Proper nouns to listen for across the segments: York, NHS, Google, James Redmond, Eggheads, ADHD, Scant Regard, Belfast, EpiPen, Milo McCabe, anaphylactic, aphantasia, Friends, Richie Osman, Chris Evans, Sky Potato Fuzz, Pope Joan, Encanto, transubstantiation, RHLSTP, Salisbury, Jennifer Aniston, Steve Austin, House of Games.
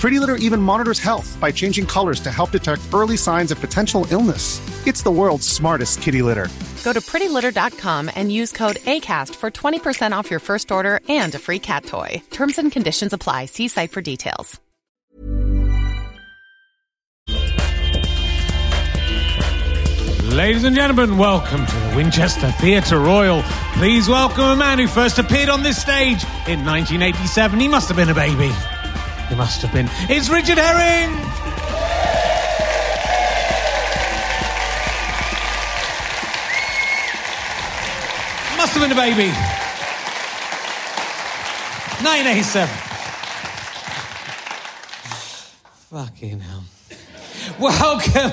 Pretty Litter even monitors health by changing colors to help detect early signs of potential illness. It's the world's smartest kitty litter. Go to prettylitter.com and use code ACAST for 20% off your first order and a free cat toy. Terms and conditions apply. See site for details. Ladies and gentlemen, welcome to the Winchester Theatre Royal. Please welcome a man who first appeared on this stage in 1987. He must have been a baby. He must have been. It's Richard Herring! Must have been a baby. 987. Fucking hell. Welcome.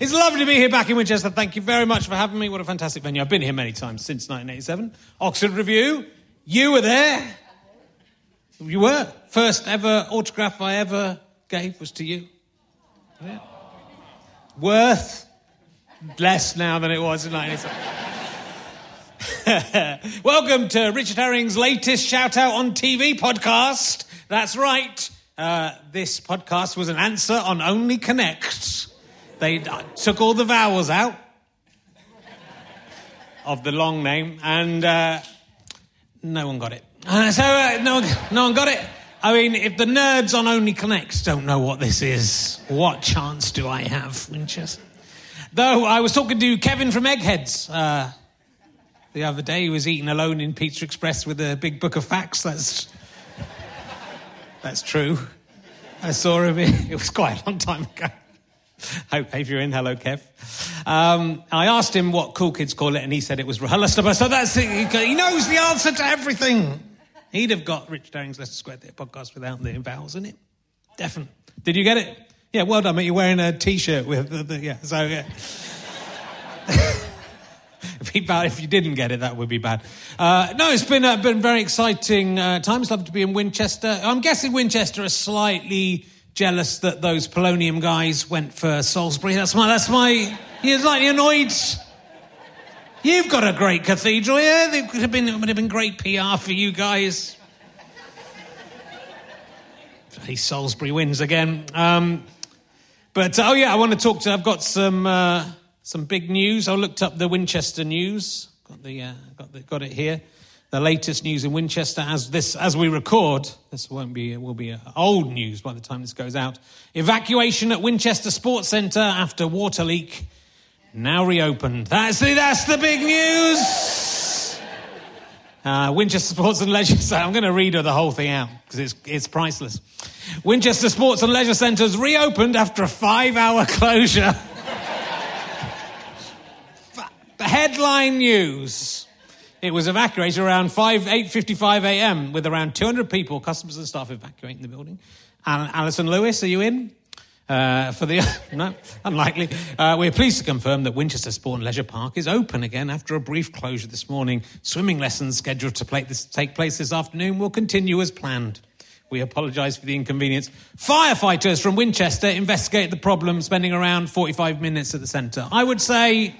It's lovely to be here back in Winchester. Thank you very much for having me. What a fantastic venue. I've been here many times since 1987. Oxford Review. You were there. You were. First ever autograph I ever gave was to you. Yeah. Worth less now than it was in 1987. Welcome to Richard Herring's latest Shout Out on TV podcast. That's right. This podcast was an answer on Only Connect. They took all the vowels out of the long name, and no one got it. No one got it. I mean, if the nerds on Only Connect don't know what this is, what chance do I have, Winchester? Though I was talking to Kevin from Eggheads. The other day, he was eating alone in Pizza Express with a big book of facts. That's true. I saw him. It was quite a long time ago. Okay, if you're in, hello, Kev. I asked him what cool kids call it, and he said it was RHLSTP. So that's it. He knows the answer to everything. He'd have got Richard Herring's Leicester Square Theatre podcast without the vowels in it. Definitely. Did you get it? Yeah, well done, mate. You're wearing a T-shirt with the yeah. So, yeah. If you didn't get it, that would be bad. No, it's been very exciting times. Love to be in Winchester. I'm guessing Winchester are slightly jealous that those Polonium guys went for Salisbury. That's my. He's slightly annoyed. You've got a great cathedral here. Yeah? It would have been great PR for you guys. Hey, Salisbury wins again. I want to talk to. I've got some. Some big news. I looked up the Winchester news. Got it here. the latest news in Winchester as we record. This won't be, it will be old news by the time this goes out. Evacuation at Winchester Sports Centre after water leak. Now reopened. That's the big news. Winchester Sports and Leisure Centre. I'm going to read the whole thing out because it's priceless. Winchester Sports and Leisure Centre's reopened after a 5-hour closure. Headline news. It was evacuated around 8:55 a.m. with around 200 people, customers and staff, evacuating the building. Alison Lewis, are you in? No, unlikely. We're pleased to confirm that Winchester Sport and Leisure Park is open again after a brief closure this morning. Swimming lessons scheduled to take place this afternoon will continue as planned. We apologise for the inconvenience. Firefighters from Winchester investigate the problem, spending around 45 minutes at the centre. I would say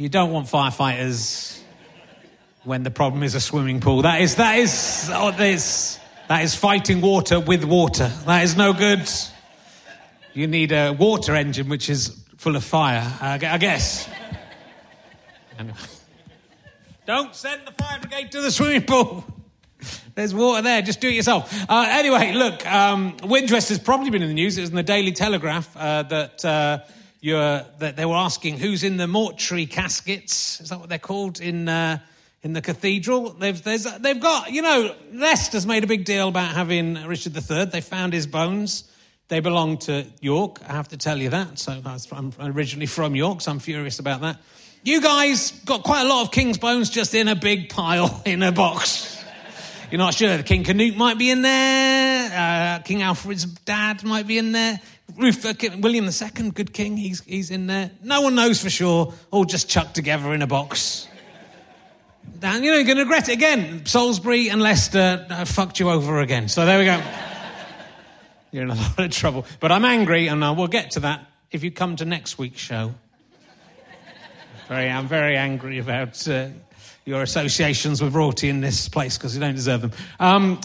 you don't want firefighters when the problem is a swimming pool. That is fighting water with water. That is no good. You need a water engine which is full of fire, I guess. Anyway. Don't send the fire brigade to the swimming pool. There's water there. Just do it yourself. Anyway, look, Winchester's probably been in the news. It was in the Daily Telegraph that they were asking who's in the mortuary caskets. Is that what they're called in the cathedral? They've got, you know, Leicester's made a big deal about having Richard III. They found his bones. They belong to York. I have to tell you that. So I'm originally from York, so I'm furious about that. You guys got quite a lot of king's bones just in a big pile in a box. You're not sure. King Canute might be in there. King Alfred's dad might be in there. William II, good king, he's in there. No one knows for sure, all just chucked together in a box. And, you know, you're going to regret it again. Salisbury and Leicester fucked you over again. So there we go. You're in a lot of trouble. But I'm angry, and we'll get to that if you come to next week's show. I'm very angry about your associations with royalty in this place, because you don't deserve them.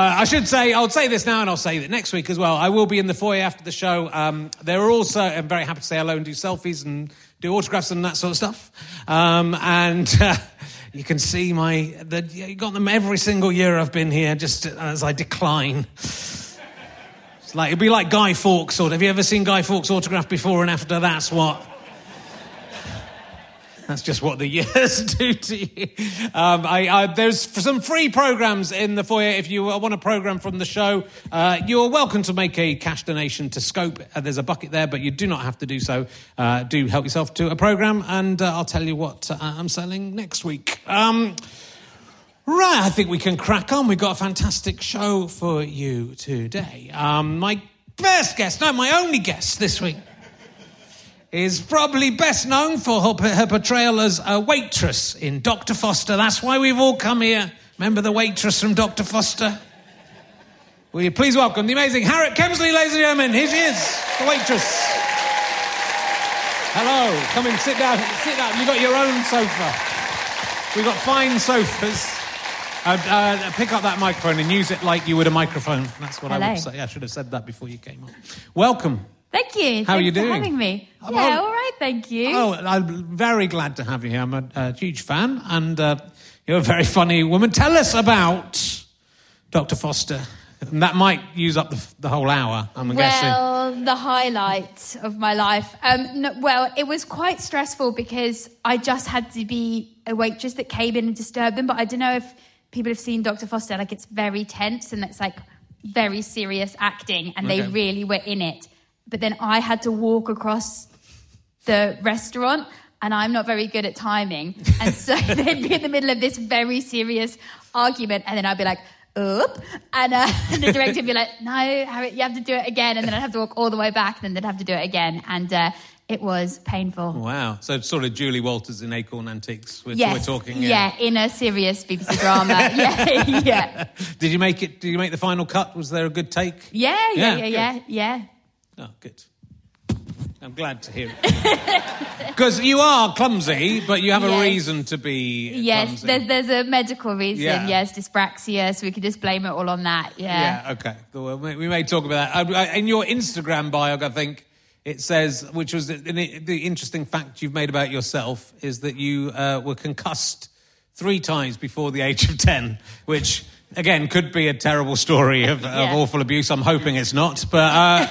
I should say, I'll say this now and I'll say that next week as well. I will be in the foyer after the show. There are also, I'm very happy to say hello and do selfies and do autographs and that sort of stuff. You can see you got them every single year I've been here, just as I decline. It's like, it'd be like Guy Fawkes, sort of. Have you ever seen Guy Fawkes' autograph before and after? That's just what the years do to you. There's some free programmes in the foyer. If you want a programme from the show, you're welcome to make a cash donation to Scope. There's a bucket there, but you do not have to do so. Do help yourself to a programme, and I'll tell you what I'm selling next week. Right, I think we can crack on. We've got a fantastic show for you today. My only guest this week is probably best known for her portrayal as a waitress in Dr. Foster. That's why we've all come here. Remember the waitress from Dr. Foster? Will you please welcome the amazing Harriet Kemsley, ladies and gentlemen. Here she is, the waitress. Hello. Come in, sit down. Sit down. You've got your own sofa. We've got fine sofas. Pick up that microphone and use it like you would a microphone. That's what I would say. I should have said that before you came on. Welcome. Thank you. How are you doing? Thanks for having me. Yeah, all right, thank you. Oh, I'm very glad to have you here. I'm a huge fan, and you're a very funny woman. Tell us about Dr. Foster. And that might use up the whole hour, I'm guessing. Well, the highlight of my life. It was quite stressful because I just had to be a waitress that came in and disturbed them, but I don't know if people have seen Dr. Foster. Like, it's very tense, and it's, like, very serious acting, and they really were in it. But then I had to walk across the restaurant, and I'm not very good at timing. And so they'd be in the middle of this very serious argument, and then I'd be like, oop. And the director would be like, no, Harriet, you have to do it again. And then I'd have to walk all the way back, and then they'd have to do it again. And it was painful. Wow. So it's sort of Julie Walters in Acorn Antiques. We're talking. Yeah, in a serious BBC drama. Yeah. Did you make the final cut? Was there a good take? Yeah. Oh, good. I'm glad to hear it. Because you are clumsy, but you have a reason to be clumsy. Yes, there's a medical reason. Yeah. Yes, dyspraxia, so we can just blame it all on that. Yeah, okay. We may talk about that. In your Instagram bio, I think, It says, which was the interesting fact you've made about yourself, is that you were concussed 3 times before the age of 10, which, again, could be a terrible story of awful abuse. I'm hoping it's not, but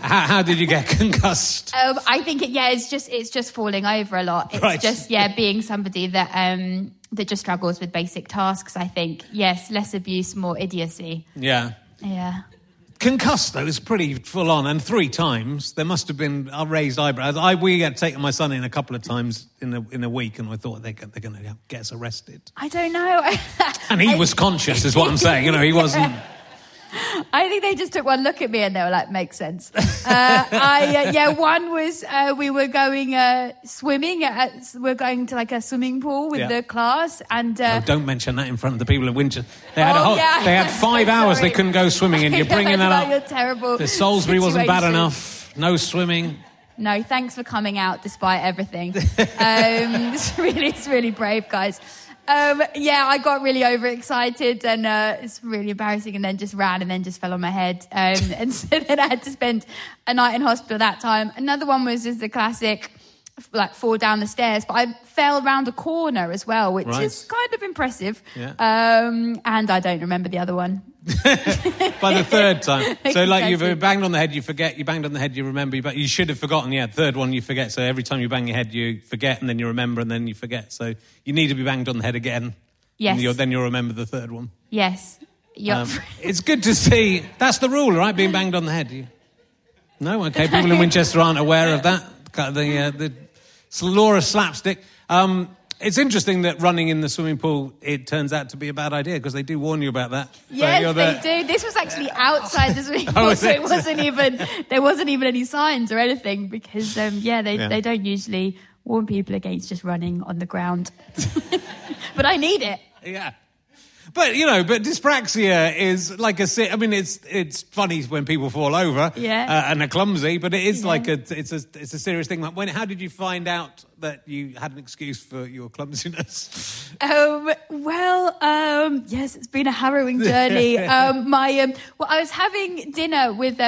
how did you get concussed? I think, it's just falling over a lot. It's just, being somebody that just struggles with basic tasks, I think. Yes, less abuse, more idiocy. Yeah. Yeah. Concussed, though, is pretty full-on, and 3 times. There must have been raised eyebrows. We had taken my son in a couple of times in a week, and I thought they're going to get us arrested. I don't know. And he was conscious, is what I'm saying. You know, he wasn't... I think they just took one look at me and they were like, makes sense. One was we were going swimming. We're going to like a swimming pool with the class. And don't mention that in front of the people in Winchester. They had 5 hours they couldn't go swimming, and you're bringing that up. You're terrible. The Salisbury wasn't bad enough. No swimming. No, thanks for coming out despite everything. It's really brave, guys. I got really overexcited and it's really embarrassing, and then just ran and then just fell on my head. And so then I had to spend a night in hospital that time. Another one was just the classic, like, fall down the stairs, but I fell round a corner as well, which is kind of impressive. Yeah. And I don't remember the other one. By the third time. So like you've banged on the head, you forget, you banged on the head, you remember, but you should have forgotten. Yeah, third one you forget. So every time you bang your head, you forget, and then you remember, and then you forget. So you need to be banged on the head again. Yes. And then you'll remember the third one. Yes. It's good to see. That's the rule, right? Being banged on the head. No? Okay. People in Winchester aren't aware of that. The law of slapstick. It's interesting that running in the swimming pool, it turns out to be a bad idea, because they do warn you about that. Yes, they do. This was actually outside the swimming pool, so it wasn't even, there wasn't even any signs or anything, because they don't usually warn people against just running on the ground. But I need it. Yeah. But, but dyspraxia is like a... I mean, it's funny when people fall over and are clumsy, but it is like it's a serious thing. Like, how did you find out that you had an excuse for your clumsiness? It's been a harrowing journey. I was having dinner with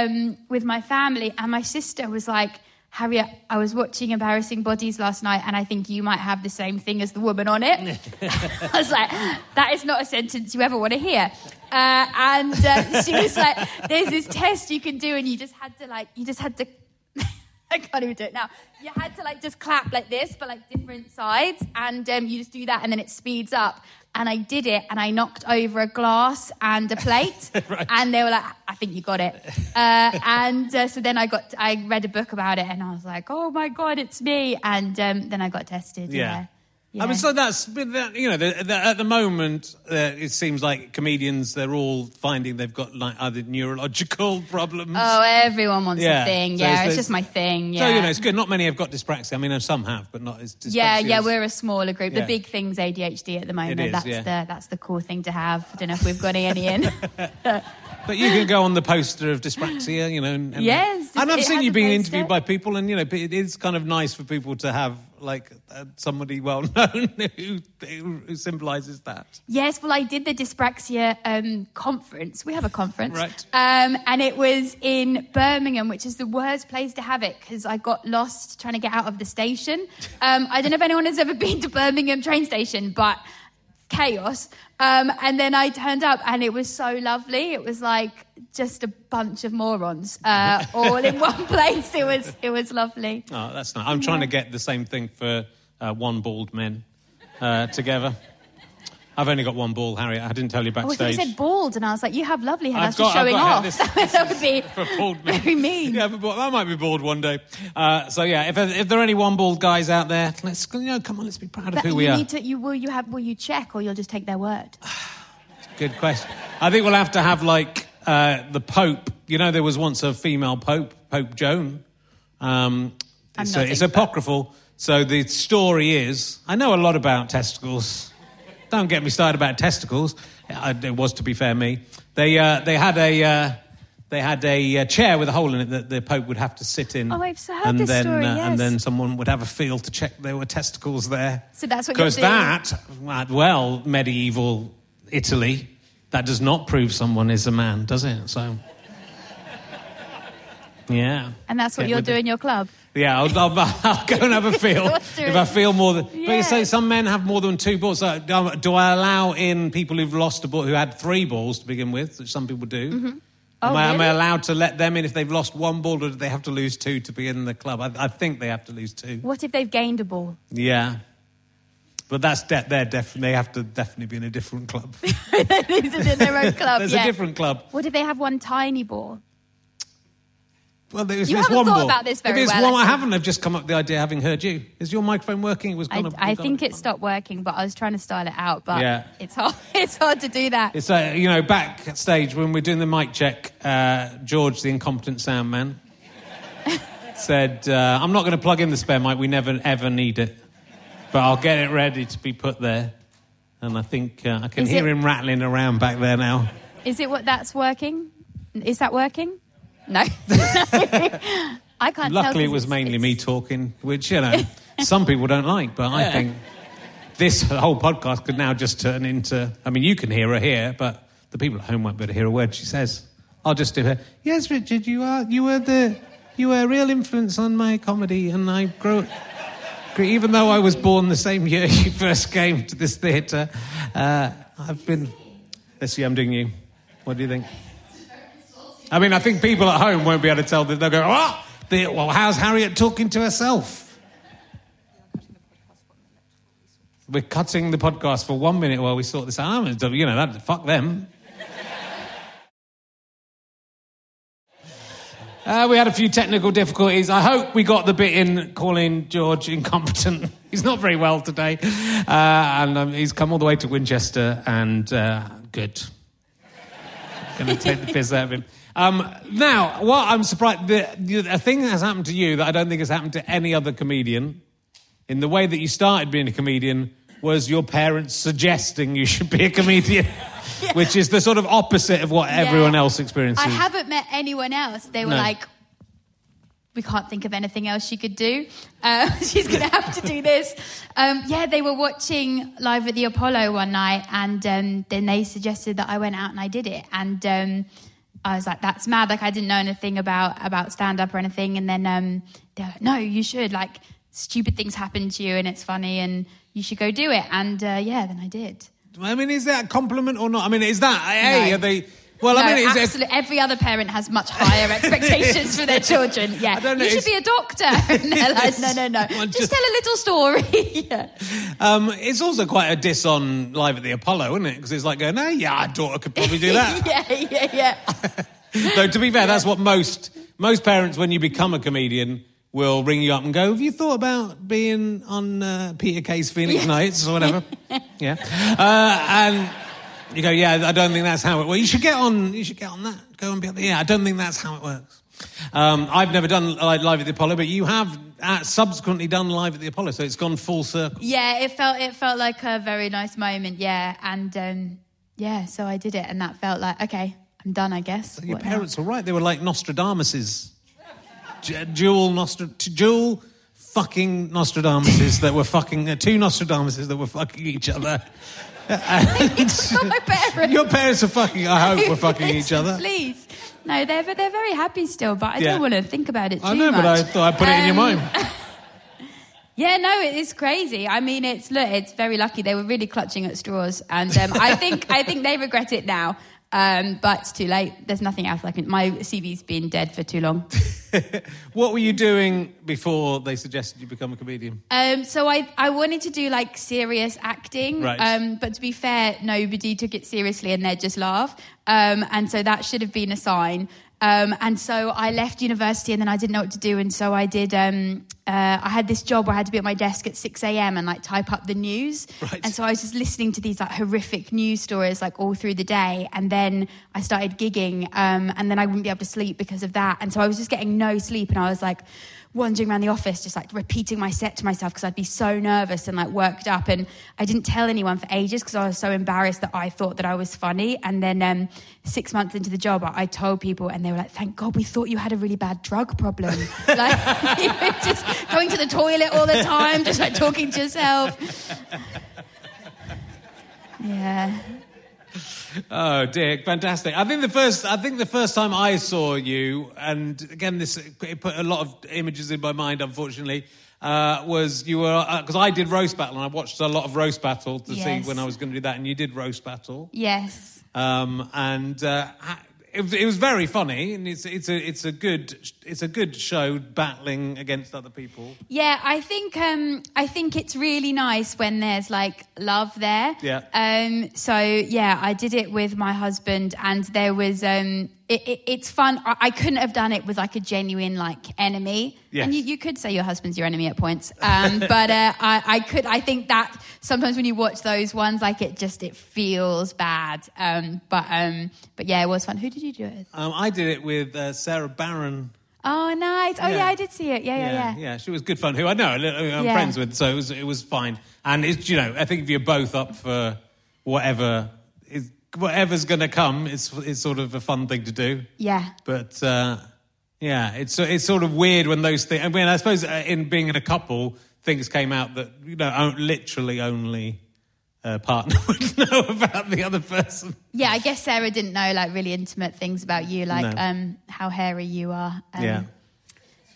my family, and my sister was like, Harriet, I was watching Embarrassing Bodies last night, and I think you might have the same thing as the woman on it. I was like, that is not a sentence you ever want to hear. And she was like, there's this test you can do, and you just had to, I can't even do it now. You had to just clap like this, but like different sides, and you just do that, and then it speeds up. And I did it, and I knocked over a glass and a plate. Right. And they were like, I think you got it. So then I read a book about it, and I was like, oh my God, it's me. And then I got tested. Yeah. I mean, so that's, at the moment, it seems like comedians, they're all finding they've got other neurological problems. Oh, everyone wants a thing. So it's just my thing. Yeah. So, it's good. Not many have got dyspraxia. I mean, some have, but not as dyspraxia. Yeah, we're a smaller group. Yeah. The big thing's ADHD at the moment. It is, that's the cool thing to have. I don't know if we've got any in. But you can go on the poster of dyspraxia, And yes. And I've seen you being interviewed by people, and, it is kind of nice for people to have... somebody well-known who symbolises that. Yes, well, I did the dyspraxia conference. We have a conference. Right. And it was in Birmingham, which is the worst place to have it, because I got lost trying to get out of the station. I don't know if anyone has ever been to Birmingham train station, but chaos. And then I turned up, and it was so lovely. It was like just a bunch of morons all in one place. It was lovely. Oh, that's nice. I'm trying to get the same thing for one bald men together. I've only got one ball, Harriet. I didn't tell you backstage. Oh, I thought you said bald, and I was like, you have lovely hair. That's just showing off. That would be for bald men. Very mean. Yeah, but I might be bald one day. If there are any one-bald guys out there, let's come on, let's be proud of who we are. Will you check, or you'll just take their word? Good question. I think we'll have to have, the Pope. There was once a female Pope, Pope Joan. It's apocryphal. So the story is... I know a lot about testicles... Don't get me started about testicles. It was, to be fair, me. They had a chair with a hole in it that the Pope would have to sit in. Oh, I've heard this story, yes. And then someone would have a feel to check there were testicles there. So that's what you're doing. Because medieval Italy, that does not prove someone is a man, does it? So... Yeah. And that's what you'll do in your club? Yeah, I'll go and have a feel. If I feel more than... Yeah. But you say some men have more than two balls. So do I allow in people who've lost a ball, who had three balls to begin with, which some people do? Mm-hmm. Oh, am I allowed to let them in if they've lost one ball, or do they have to lose two to be in the club? I think they have to lose two. What if they've gained a ball? Yeah. But they have to definitely be in a different club. They need to be in their own club. There's a different club. What if they have one tiny ball? Well, you haven't one thought ball. About this very well. One, I haven't. I've just come up with the idea, having heard you. Is your microphone working? It was. I think it stopped working, but I was trying to style it out. But it's hard. It's hard to do that. It's backstage when we're doing the mic check. George, the incompetent sound man, said, "I'm not going to plug in the spare mic. We never ever need it, but I'll get it ready to be put there." And I think I can hear him rattling around back there now. Is it what that's working? Is that working? No. I can't. Luckily, it was mainly me talking, which, some people don't like, but I think this whole podcast could now just turn into... I mean, you can hear her here, but the people at home won't be able to hear a word she says. I'll just do her. Yes, Richard, you were a real influence on my comedy, and I grew... Even though I was born the same year you first came to this theatre, I've been... Let's see, I'm doing you. What do you think? I mean, I think people at home won't be able to tell that. They'll go, oh, how's Harriet talking to herself? We're cutting the podcast for 1 minute while we sort this out. Fuck them. We had a few technical difficulties. I hope we got the bit in calling George incompetent. He's not very well today. And he's come all the way to Winchester and good. Going to take the piss out of him. Now, what I'm surprised... A thing that has happened to you that I don't think has happened to any other comedian, in the way that you started being a comedian, was your parents suggesting you should be a comedian, which is the sort of opposite of what everyone else experiences. I haven't met anyone else. They were like, we can't think of anything else she could do. She's going to have to do this. They were watching Live at the Apollo one night, and then they suggested that I went out and I did it. And... I was like, that's mad. Like, I didn't know anything about stand-up or anything. And then they're like, no, you should. Like, stupid things happen to you and it's funny and you should go do it. And, then I did. I mean, is that a compliment or not? I mean, is that... No. Are they... Well, no, I mean, absolutely. Every other parent has much higher expectations for their children. Yeah, I don't know, you should be a doctor. And they're like, no. Just tell a little story. It's also quite a diss on Live at the Apollo, isn't it? Because it's like going, our daughter could probably do that. yeah. Though to be fair, that's what most parents, when you become a comedian, will ring you up and go, have you thought about being on Peter Kay's Phoenix Nights or whatever? And. You go, I don't think that's how it works. You should get on that. Go and be up there. I don't think that's how it works. I've never done Live at the Apollo, but you have subsequently done Live at the Apollo, so it's gone full circle. Yeah, it felt like a very nice moment, and so I did it, and that felt like, okay, I'm done, I guess. So your parents were right. They were like Nostradamuses. Dual fucking Nostradamuses that were fucking... two Nostradamuses that were fucking each other. My parents. Your parents are fucking... I hope we're fucking each other. Please. No, they're very happy still, but I don't want to think about it too much. I know, but I thought I'd put it in your mind. It's crazy. I mean, it's very lucky. They were really clutching at straws, and I think they regret it now. But it's too late. There's nothing else. My CV's been dead for too long. What were you doing before they suggested you become a comedian? So I wanted to do serious acting. Right. But to be fair, nobody took it seriously and they'd just laugh. And so that should have been a sign. And so I left university and then I didn't know what to do. And so I did, I had this job where I had to be at my desk at 6 a.m. and type up the news. Right. And so I was just listening to these horrific news stories all through the day. And then I started gigging and then I wouldn't be able to sleep because of that. And so I was just getting no sleep and I was wandering around the office just repeating my set to myself because I'd be so nervous and worked up, and I didn't tell anyone for ages because I was so embarrassed that I thought that I was funny. And then 6 months into the job I told people and they were like, thank God we thought you had a really bad drug problem. You were just going to the toilet all the time, just talking to yourself. Oh, Dick, fantastic. I think the first time I saw you, and again, this it put a lot of images in my mind, unfortunately, was you were... Because I did Roast Battle, and I watched a lot of Roast Battle to see when I was going to do that, and you did Roast Battle. Yes. It was very funny, and it's a good show battling against other people. Yeah, I think it's really nice when there's like love there. Yeah. I did it with my husband, and there was it's fun. I couldn't have done it with like a genuine like enemy. Yes. And you could say your husband's your enemy at points. I think that sometimes when you watch those ones, like it feels bad. But yeah, it was fun. Who did you do it with? I did it with Sarah Barron. Oh, nice. Oh, yeah, I did see it. Yeah. Yeah, she was good fun. Who I know, I'm friends with, so it was fine. And it's, you know, I think if you're both up for whatever's going to come, it's sort of a fun thing to do. Yeah. But, it's sort of weird when those things... I mean, I suppose in being in a couple, things came out that, you know, literally only a partner would know about the other person. Yeah, I guess Sarah didn't know, like, really intimate things about you, like how hairy you are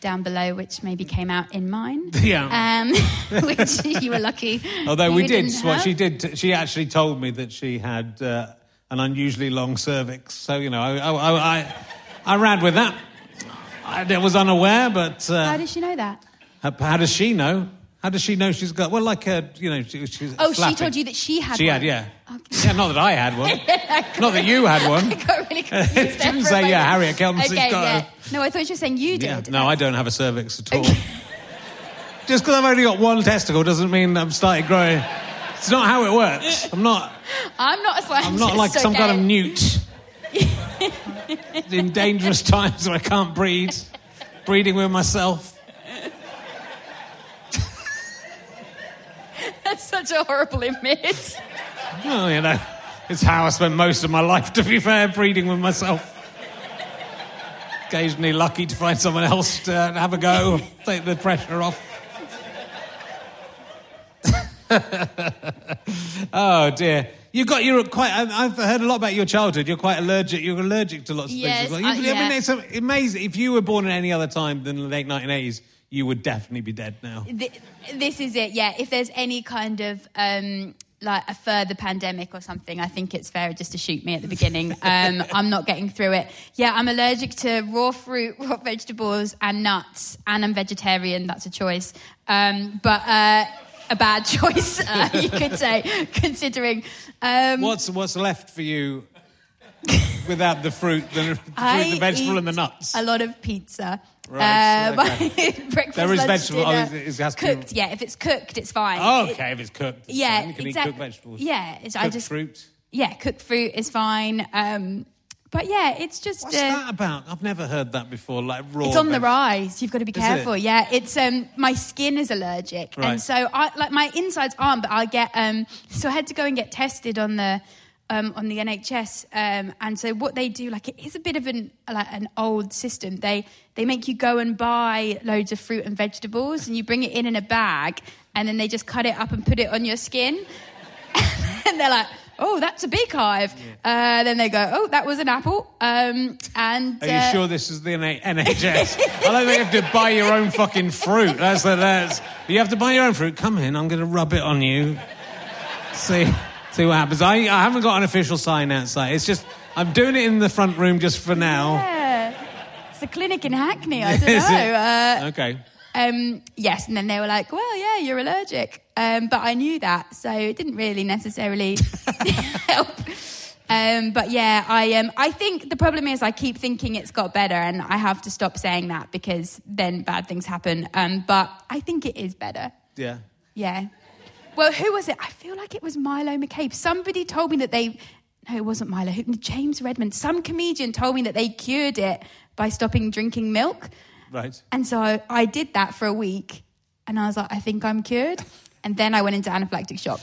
down below, which maybe came out in mine. Yeah. Which you were lucky. Although we did... Well, she actually told me that she had... an unusually long cervix. So, you know, I ran with that. I was unaware, but... how does she know that? How does she know? How does she know she's got... Well, like, you know, she's slapping. She told you that she had one? She had, yeah. Okay. Yeah, not that I had one. Not that you had one. I got really confused. She didn't say, Harriet Kemsley's got... No, I thought you were saying you did. Yeah, no, I don't have a cervix at all. Okay. Just because I've only got one testicle doesn't mean I've started growing... It's not how it works. I'm not a scientist. I'm not like some kind of newt. In dangerous times where I can't breed. Breeding with myself. That's such a horrible image. Well, you know, it's how I spent most of my life, to be fair, breeding with myself. Occasionally lucky to find someone else to have a go, take the pressure off. Oh dear! I've heard a lot about your childhood. You're quite allergic. You're allergic to lots of things. Well, I mean, it's amazing. If you were born at any other time than the late 1980s, you would definitely be dead now. This is it. Yeah. If there's any kind of like a further pandemic or something, I think it's fair just to shoot me at the beginning. I'm not getting through it. Yeah, I'm allergic to raw fruit, raw vegetables, and nuts. And I'm vegetarian. That's a choice. A bad choice, you could say, considering... what's left for you without the fruit, the vegetable and the nuts? A lot of pizza. Right. Breakfast, there is lunch, vegetable. Dinner, it has cooked, yeah. If it's cooked, it's fine. Oh, okay, if it's cooked, it's fine. You can eat cooked vegetables. Yeah. Fruit? Yeah, cooked fruit is fine. But, yeah, it's just... What's that about? I've never heard that before, like raw... It's on the rise. You've got to be careful, yeah. It's, my skin is allergic. Right. And so, my insides aren't, but I get... so I had to go and get tested on the NHS. And so what they do, like, it is a bit of an old system. They make you go and buy loads of fruit and vegetables, and you bring it in a bag, and then they just cut it up and put it on your skin. And they're like... Oh, that's a beehive. Yeah. Then they go, oh, that was an apple. Are you sure this is the NHS? I don't think you have to buy your own fucking fruit. You have to buy your own fruit. Come in, I'm going to rub it on you. See what happens. I haven't got an official sign outside. It's just, I'm doing it in the front room just for now. Yeah. It's a clinic in Hackney, I don't know. Okay. Yes, and then they were like, well, yeah, you're allergic. But I knew that, so it didn't really necessarily help. But yeah, I think the problem is I keep thinking it's got better, and I have to stop saying that because then bad things happen. But I think it is better. Yeah. Yeah. Well, who was it? I feel like it was Milo McCabe. Somebody told me that they... No, it wasn't Milo. James Redmond. Some comedian told me that they cured it by stopping drinking milk. Right. And so I did that for a week, and I was like, I think I'm cured. And then I went into anaphylactic shock.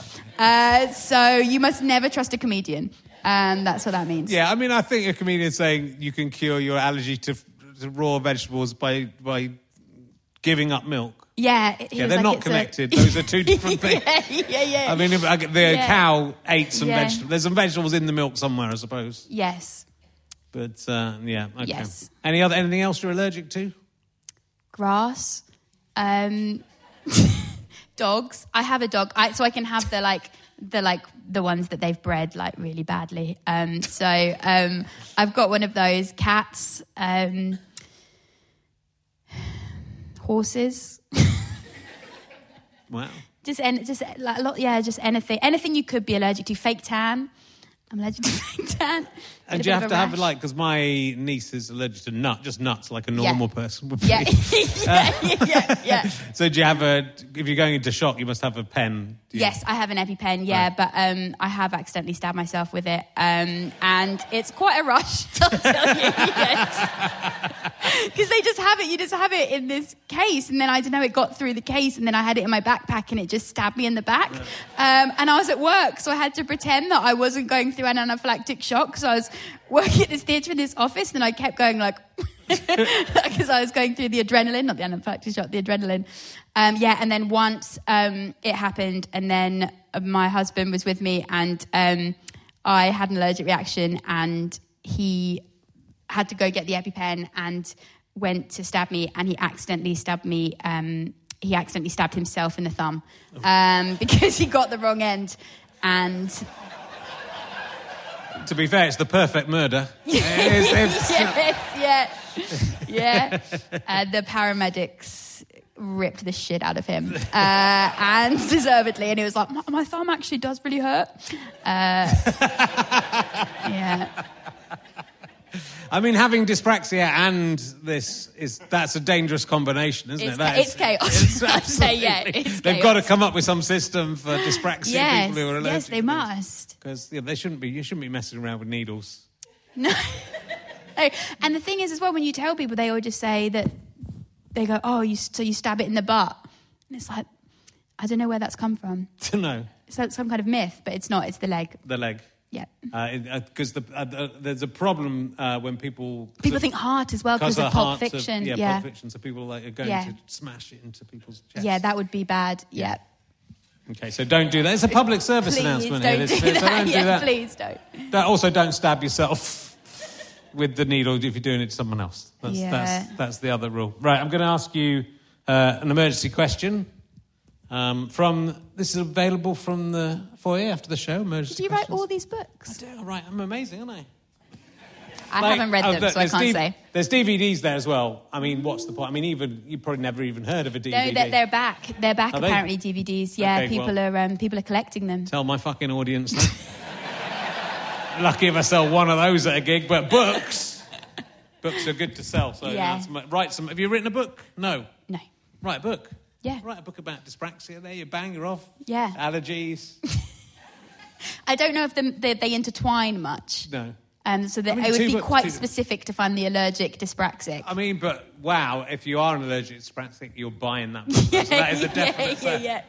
So you must never trust a comedian. That's what that means. Yeah, I mean, I think a comedian saying you can cure your allergy to raw vegetables by giving up milk Yeah, they're not connected. Those are two different things. Yeah. I mean, cow ate some vegetables. There's some vegetables in the milk somewhere, I suppose. Yes. But, okay. Yes. Anything else you're allergic to? Grass. Dogs. I have a dog, so I can have the ones that they've bred, really badly. I've got one of those. Cats. Horses. Wow. Just a lot. Yeah, just anything. Anything you could be allergic to. Fake tan. I'm allergic to fake tan. And do you have to have because my niece is allergic to nuts, like a normal person would be. Yeah. So do you have if you're going into shock, you must have a pen. Yes, I have an EpiPen, right. But I have accidentally stabbed myself with it. And it's quite a rush, I'll tell you. Because they just have it, you just have it in this case. And then I don't know, it got through the case and then I had it in my backpack and it just stabbed me in the back. Right. And I was at work, so I had to pretend that I wasn't going through an anaphylactic shock. So I was working at this theatre in this office and I kept going because I was going through the adrenaline, not the anaphylactic shock, the adrenaline. And then once it happened and then my husband was with me and I had an allergic reaction and he had to go get the EpiPen and went to stab me and he accidentally stabbed me. He accidentally stabbed himself in the thumb because he got the wrong end and... To be fair, it's the perfect murder. Yes. The paramedics ripped the shit out of him, and deservedly. And he was like, "My thumb actually does really hurt." I mean, having dyspraxia and this that's a dangerous combination, isn't it? It's chaos. It's they've chaos. Got to come up with some system for dyspraxia people who are allergic. Yes, they must. Because you shouldn't be messing around with needles. No. And the thing is, as well, when you tell people, they all just say that they go, "Oh, you stab it in the butt," and it's like, I don't know where that's come from. No. It's like some kind of myth, but it's not. It's the leg. Yeah, because there's a problem when people think heart as well because of Pulp Fiction. Pulp Fiction. So people are going to smash it into people's chests. Yeah, that would be bad. Yeah. Okay, so don't do that. It's a public service announcement. Please don't. Also, don't stab yourself with the needle if you're doing it to someone else. That's the other rule. Right, I'm going to ask you an emergency question. This is available from the foyer after the show. Emergency. Do you write all these books? I do. I write. I'm amazing, aren't I? I haven't read them, so I can't say. There's DVDs there as well. I mean, what's the point? I mean, even you probably never even heard of a DVD. No, they're back. They're back. Are apparently they? DVDs. Yeah, okay, people are collecting them. Tell my fucking audience that. Lucky if I sell one of those at a gig, but books are good to sell. So write some. Have you written a book? No. No. Write a book. Yeah. Write a book about dyspraxia there, you're off. Yeah. Allergies. I don't know if they intertwine much. No. It would be quite specific to find the allergic dyspraxic. I mean, but wow, if you are an allergic dyspraxic, you're buying that book. So that is a definite set. Yeah.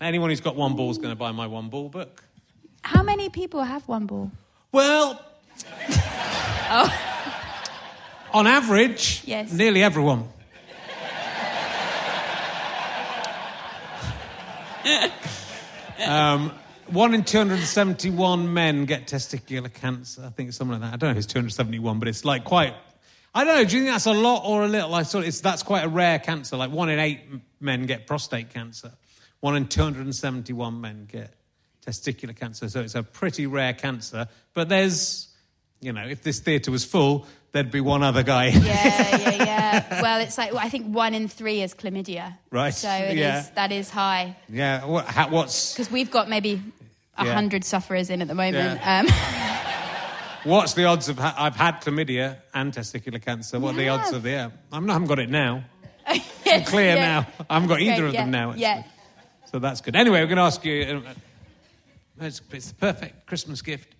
Anyone who's got one ball is going to buy my one ball book. How many people have one ball? Well... On average, nearly everyone. One in 271 men get testicular cancer. I think it's something like that. I don't know if it's 271, but it's like quite... I don't know, do you think that's a lot or a little? That's quite a rare cancer. Like 1 in 8 men get prostate cancer. 1 in 271 men get testicular cancer. So it's a pretty rare cancer. But there's... if this theatre was full, there'd be one other guy. Yeah. Well, it's I think 1 in 3 is chlamydia. Right. So that is high. Yeah, what's... Because we've got maybe 100 sufferers in at the moment. Yeah. What's the odds of... I've had chlamydia and testicular cancer. What are the odds of the... I haven't got it now. I'm clear now. I haven't got either of them now, actually. Yeah. So that's good. Anyway, we're going to ask you... It's the perfect Christmas gift.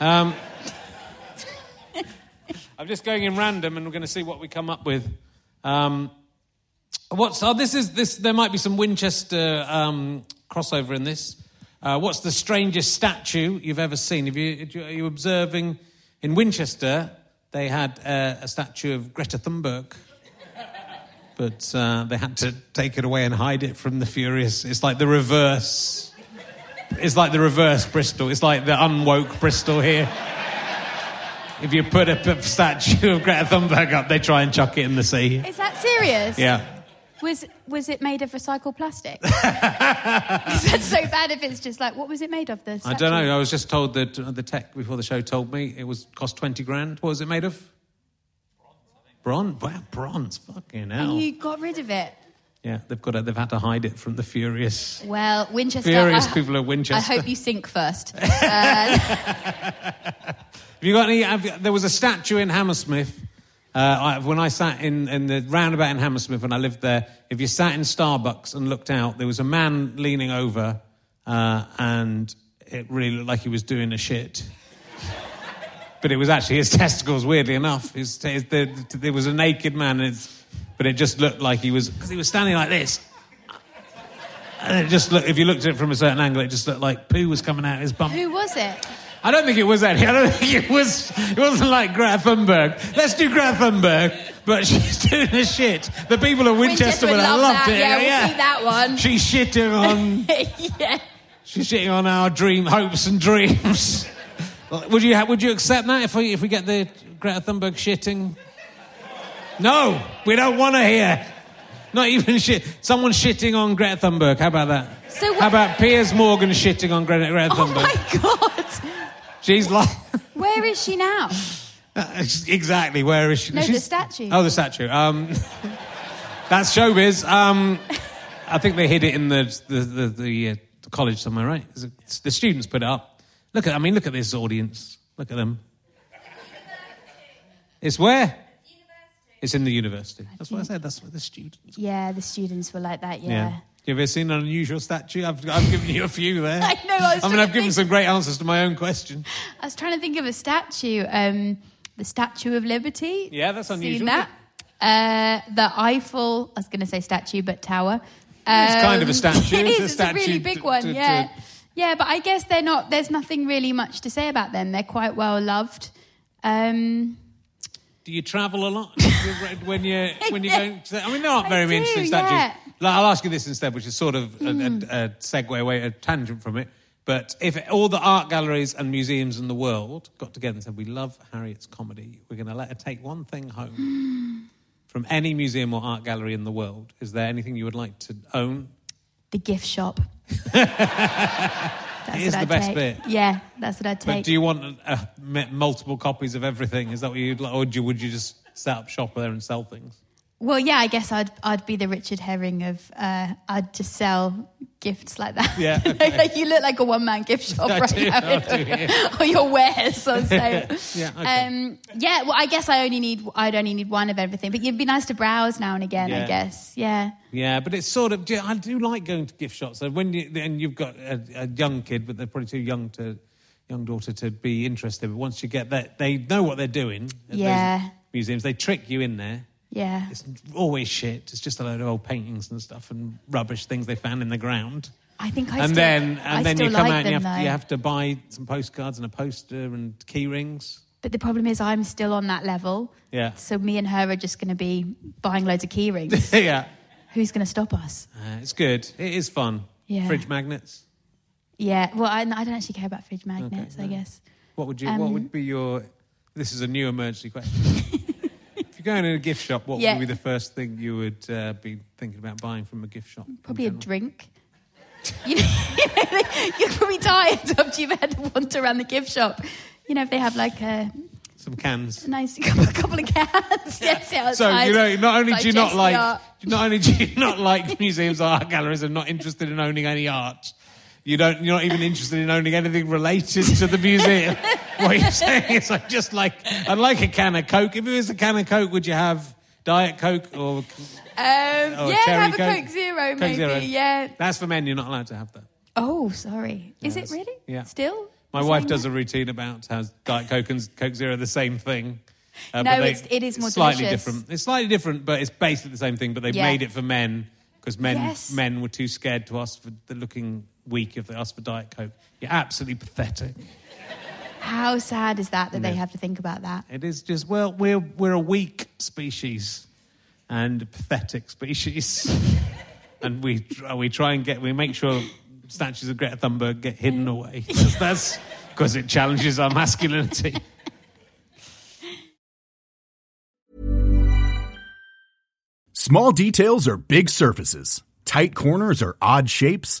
I'm just going in random, and we're going to see what we come up with. There might be some Winchester crossover in this. What's the strangest statue you've ever seen? Are you observing in Winchester? They had a statue of Greta Thunberg, but they had to take it away and hide it from the furious. It's like the reverse. It's like the reverse Bristol. It's like the unwoke Bristol here. If you put a statue of Greta Thunberg up, they try and chuck it in the sea. Is that serious? Yeah. Was it made of recycled plastic? That's so bad if it's just like, what was it made of? I don't know. I was just told that the tech before the show told me it was cost 20 grand. What was it made of? Bronze. Wow, bronze. Fucking hell. And you got rid of it? Yeah, they've had to hide it from the furious. Well, Winchester. Furious people of Winchester. I hope you sink first. Have you got any? There was a statue in Hammersmith. When I sat in the roundabout in Hammersmith when I lived there, if you sat in Starbucks and looked out, there was a man leaning over and it really looked like he was doing a shit. But it was actually his testicles, weirdly enough. There was a naked man, but it just looked like he was... Because he was standing like this. And it just looked... If you looked at it from a certain angle, it just looked like poo was coming out of his bum. Who was it? I don't think it was any. I don't think it was... It wasn't like Greta Thunberg. Let's do Greta Thunberg, but she's doing a shit. The people of Winchester would have loved it. Yeah, we'll see that one. She's shitting on... yeah. She's shitting on our hopes and dreams. Would you accept that if we get the Greta Thunberg shitting? No, we don't want her here. Not even shit. Someone shitting on Greta Thunberg. How about that? How about Piers Morgan shitting on Greta Thunberg? Oh my God. She's like... Where is she now? Exactly, where is she? No, the statue. Oh, the statue. That's showbiz. I think they hid it in the college somewhere, right? The students put it up. Look at this audience. Look at them. It's where? It's in the university. That's what I said. That's where the students... Yeah, the students were like that, yeah. You ever seen an unusual statue? I've given you a few there. I know. I've given some great answers to my own question. I was trying to think of a statue. The Statue of Liberty. Yeah, that's unusual. Seen that? The Eiffel... I was going to say statue, but tower. It's kind of a statue. It is. It's a really big one, yeah. Yeah, but I guess they're not... There's nothing really much to say about them. They're quite well loved. Do you travel a lot when you go? I mean, there aren't very many interesting statues. Yeah. Like, I'll ask you this instead, which is sort of a segue away, a tangent from it. But if all the art galleries and museums in the world got together and said, "We love Harriet's comedy. We're going to let her take one thing home from any museum or art gallery in the world," is there anything you would like to own? The gift shop. That's it is the best bit. Yeah, that's what I'd take. But do you want multiple copies of everything? Is that what you'd like? Or would you just set up shop there and sell things? Well, yeah, I guess I'd be the Richard Herring of... I'd just sell gifts like that. Yeah. Okay. Like, you look like a one-man gift shop now. Or your wares on sale. Yeah, okay. Yeah, well, I guess I'd only need one of everything. But it'd be nice to browse now and again, yeah. I guess. Yeah. Yeah, but it's sort of... I do like going to gift shops. So you've got a young kid, but they're probably too young daughter to be interested. But once you get that, they know what they're doing at those museums. They trick you in there. Yeah. It's always shit. It's just a load of old paintings and stuff and rubbish things they found in the ground. I think then you come out and you have to buy some postcards and a poster and key rings. But the problem is I'm still on that level. Yeah. So me and her are just going to be buying loads of key rings. Yeah. Who's going to stop us? It's good. It is fun. Yeah. Fridge magnets. Yeah. Well, I don't actually care about fridge magnets, okay, no. I guess. What would be your... This is a new emergency question. If you're going in a gift shop, what would be the first thing you would be thinking about buying from a gift shop? Probably a drink. You're probably tired after you've had to wander around the gift shop. You know, if they have like some cans. A nice couple of cans. Yeah. Yes, so, not only do you not like museums or art galleries and not interested in owning any art, you're not even interested in owning anything related to the museum. What you're saying is I'd like a can of Coke. If it was a can of Coke, would you have Diet Coke or have Coke? A Coke Zero, maybe. Coke Zero. Yeah. That's for men. You're not allowed to have that. Oh, sorry. Yeah, is it really? Yeah. Still? My wife does a routine about how Diet Coke and Coke Zero are the same thing. It is more slightly delicious. Different. It's slightly different, but it's basically the same thing, but they've made it for men because men were too scared to ask for the looking weak if they asked for Diet Coke. You're absolutely pathetic. How sad is that they have to think about that? It is just, well, we're a weak species. and pathetic species. And we make sure statues of Greta Thunberg get hidden away. That's because it challenges our masculinity. Small details are big surfaces. Tight corners are odd shapes.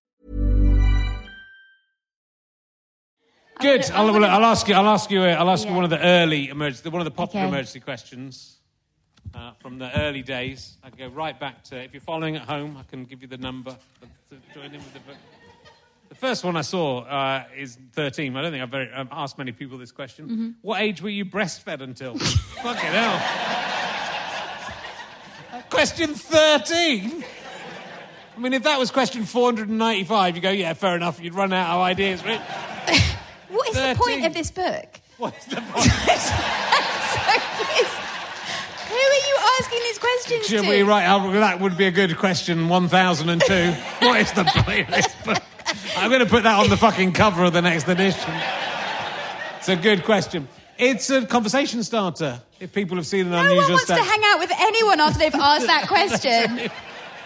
Good. I'll ask you one of the early emergency, one of the popular emergency questions from the early days. I can go right back to, if you're following at home, I can give you the number to join in with the book. The first one I saw is 13. I don't think I've asked many people this question. Mm-hmm. What age were you breastfed until? Fucking hell. Question 13. I mean, if that was question 495, you go, yeah, fair enough. You'd run out of ideas, right? What is 13. The point of this book? What's the point? Who are you asking these questions to? Should we write? That would be a good question, 1002. What is the point of this book? I'm going to put that on the fucking cover of the next edition. It's a good question. It's a conversation starter, if people have seen an unusual statue. No one wants to hang out with anyone after they've asked that question.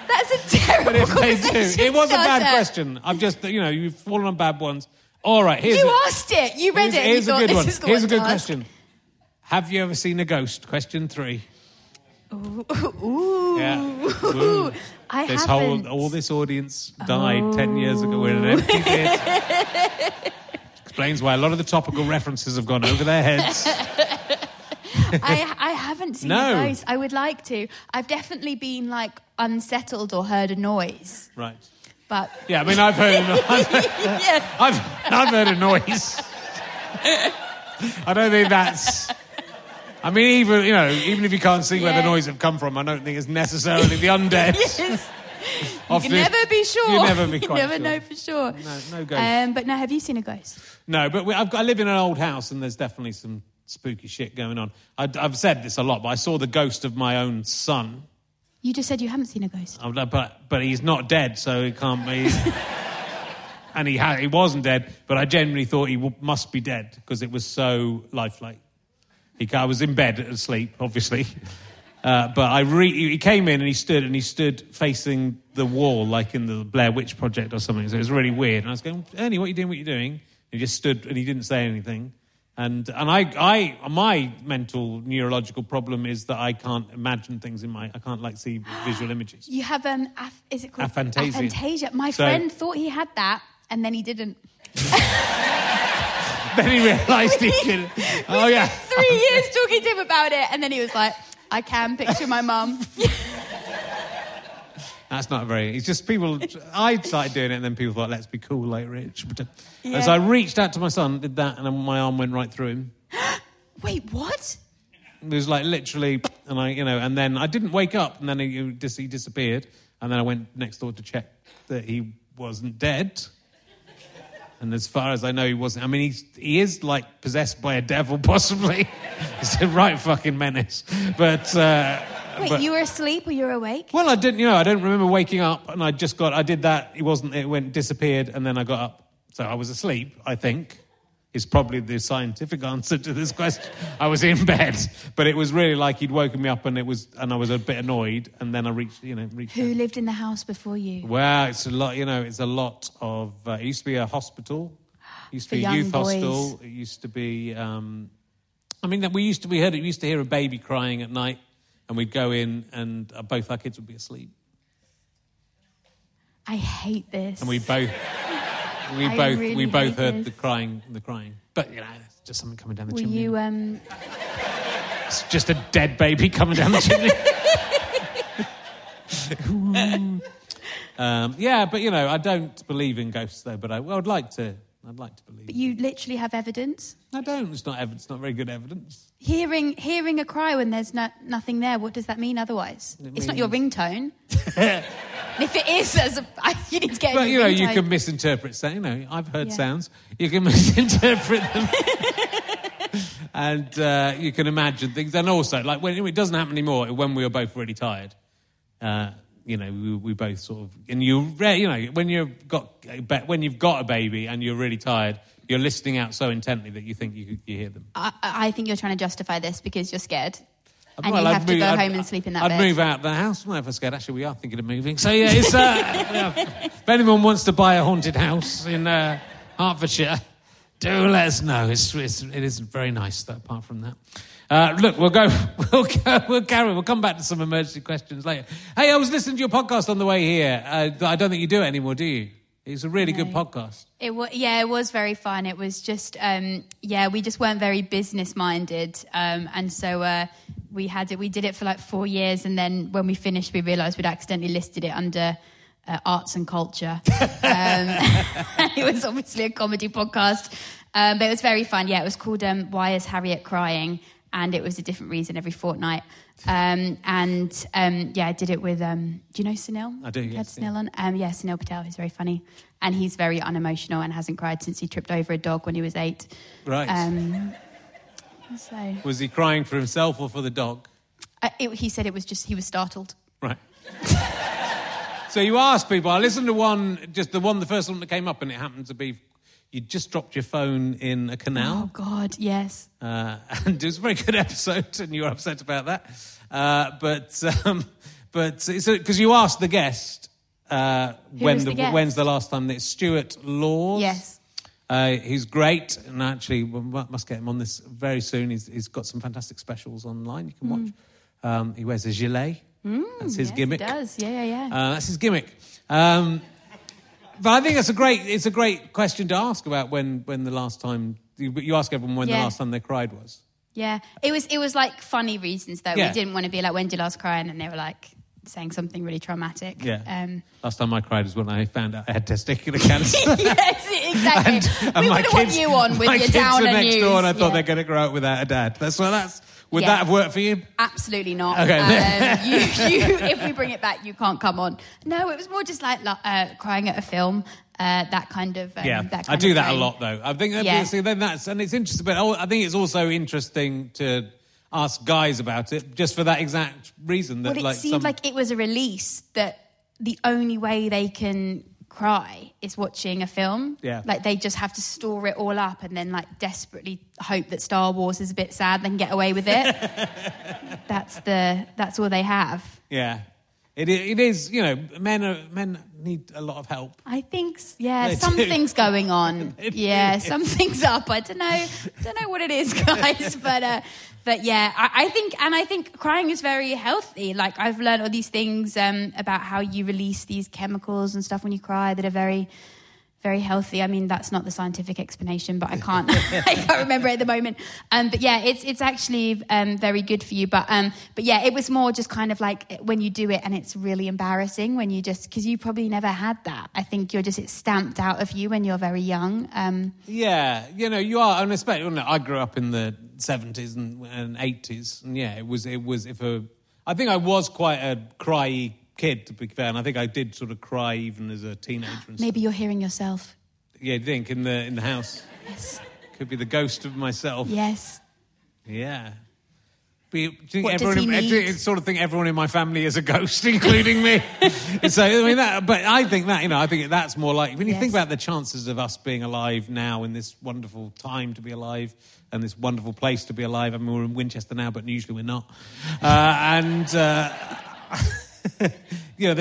That's a terrible conversation starter. It was a bad question. I've just, you've fallen on bad ones. All right, asked it. You read it. Here's a good one. Here's a good question. Have you ever seen a ghost? Question 3. Ooh. Yeah. Ooh. I this haven't. All this audience died 10 years ago. We're in an empty theatre. Explains why a lot of the topical references have gone over their heads. I haven't seen a ghost. I would like to. I've definitely been, unsettled or heard a noise. Right. But yeah, I mean, I've heard a noise. I've heard a noise. I don't think that's... I mean, even if you can't see where the noise have come from, I don't think it's necessarily the undead. Yes. Often you can never be sure. You never be quite sure. Know for sure. No ghost. But now, have you seen a ghost? No, but I live in an old house, and there's definitely some spooky shit going on. I've said this a lot, but I saw the ghost of my own son. You just said you haven't seen a ghost. But he's not dead, so he can't be... And he wasn't dead, but I generally thought he must be dead, because it was so lifelike. I was in bed asleep, obviously. But he came in and he stood facing the wall, like in the Blair Witch Project or something. So it was really weird. And I was going, Ernie, what are you doing? What are you doing? And he just stood and he didn't say anything. And I my mental neurological problem is that I can't imagine things I can't see visual images. You have is it called aphantasia? Aphantasia. My friend thought he had that, and then he didn't. Then he realised he didn't. Oh, yeah. 3 years talking to him about it, and then he was like, I can picture my mum. That's not very... It's just people... I started doing it, and then people thought, let's be cool like Rich. Yeah. So I reached out to my son, did that, and then my arm went right through him. Wait, what? It was literally... And and then I didn't wake up, and then he disappeared, and then I went next door to check that he wasn't dead. And as far as I know, he wasn't. I mean, he is, possessed by a devil, possibly. He's a right fucking menace. But Wait, but, you were asleep or you were awake? Well, I didn't, you know, I don't remember waking up, and I did that. It disappeared, and then I got up. So I was asleep, I think, is probably the scientific answer to this question. I was in bed, but it was really like he'd woken me up, and I was a bit annoyed, and then I reached. Who lived in the house before you? Well, it's a lot, you know, it's a lot of... it used to be a hospital. It used to be a youth hostel. It used to be... we used to hear a baby crying at night, and we'd go in, and both our kids would be asleep. I hate this. And we both... We both heard the crying. But, you know, it's just something coming down the chimney. It's just a dead baby coming down the chimney. But, you know, I don't believe in ghosts, though, but I'd like to believe. But you literally have evidence? I don't. It's not very good evidence. Hearing a cry when there's nothing there, what does that mean otherwise? It's not your ringtone. And if it is, you need to get. But you know, you can misinterpret. You know, I've heard sounds. You can misinterpret them, and you can imagine things. And also, like when it doesn't happen anymore, when we were both really tired, you know, we both sort of. And you know, when you've got a baby and you're really tired, you're listening out so intently that you think you hear them. I think you're trying to justify this because you're scared. And well, I'd have to go home and sleep in that bed. I'd move out of the house. Well, if I was scared, actually, we are thinking of moving. So, yeah, it's... if anyone wants to buy a haunted house in Hertfordshire, do let us know. It is very nice, though, apart from that. Look, we'll come back to some emergency questions later. Hey, I was listening to your podcast on the way here. I don't think you do it anymore, do you? It's a really good podcast. It was very fun. It was just, we just weren't very business-minded. And so we did it for like 4 years. And then when we finished, we realised we'd accidentally listed it under arts and culture. It was obviously a comedy podcast. But it was very fun. Yeah, it was called Why Is Harriet Crying? And it was a different reason every fortnight. I did it with, do you know Sunil? I do, yes. Had Sunil on? Sunil Patel, who's very funny. And he's very unemotional and hasn't cried since he tripped over a dog when he was 8. Right. So. Was he crying for himself or for the dog? He said it was just, he was startled. Right. So you asked people, I listened to the first one that came up, and it happened to be... You just dropped your phone in a canal. Oh, God, yes. And it was a very good episode, and you were upset about that. Because you asked the guest when's the last time that Stuart Laws. Yes. He's great, and actually, we must get him on this very soon. He's got some fantastic specials online you can watch. He wears a gilet. That's his gimmick. He does, yeah. That's his gimmick. But I think it's a great question to ask about when the last time... You ask everyone when the last time they cried was. Yeah. It was like funny reasons, though. Yeah. We didn't want to be like, when did you last cry? And then they were like saying something really traumatic. Yeah. Last time I cried was when I found out I had testicular cancer. Yes, exactly. and we wouldn't want you on with your downer news. My kids were next door and I thought they're going to grow up without a dad. Would that have worked for you? Absolutely not. Okay. If we bring it back, you can't come on. No, it was more just like crying at a film, that kind of. I do that a lot, though. I think it's interesting. But I think it's also interesting to ask guys about it, just for that exact reason. That it seemed like it was a release that the only way they can cry is watching a film. Yeah. Like they just have to store it all up and then like desperately hope that Star Wars is a bit sad they can get away with it. That's all they have. Yeah. It is, you know, men need a lot of help. I think something's going on. Something's up. I don't know what it is, guys, I think crying is very healthy. Like I've learned all these things about how you release these chemicals and stuff when you cry that are very very healthy. I mean, that's not the scientific explanation, but I can't remember it at the moment. But yeah, it's actually very good for you. But yeah, it was more just kind of like when you do it and it's really embarrassing when you just, because you probably never had that. I think it's stamped out of you when you're very young. Yeah, you know, you are, and especially, well, no, I grew up in the 70s and 80s. And yeah, I think I was quite a cryy kid, to be fair, and I think I did sort of cry even as a teenager. And maybe you're hearing yourself. Yeah, I think in the house. Yes. Could be the ghost of myself. Yes. Yeah. It's sort of thing. Everyone in my family is a ghost, including me. So I mean that, but I think that I think that's more like when you think about the chances of us being alive now in this wonderful time to be alive and this wonderful place to be alive. I mean, we're in Winchester now, but usually we're not. The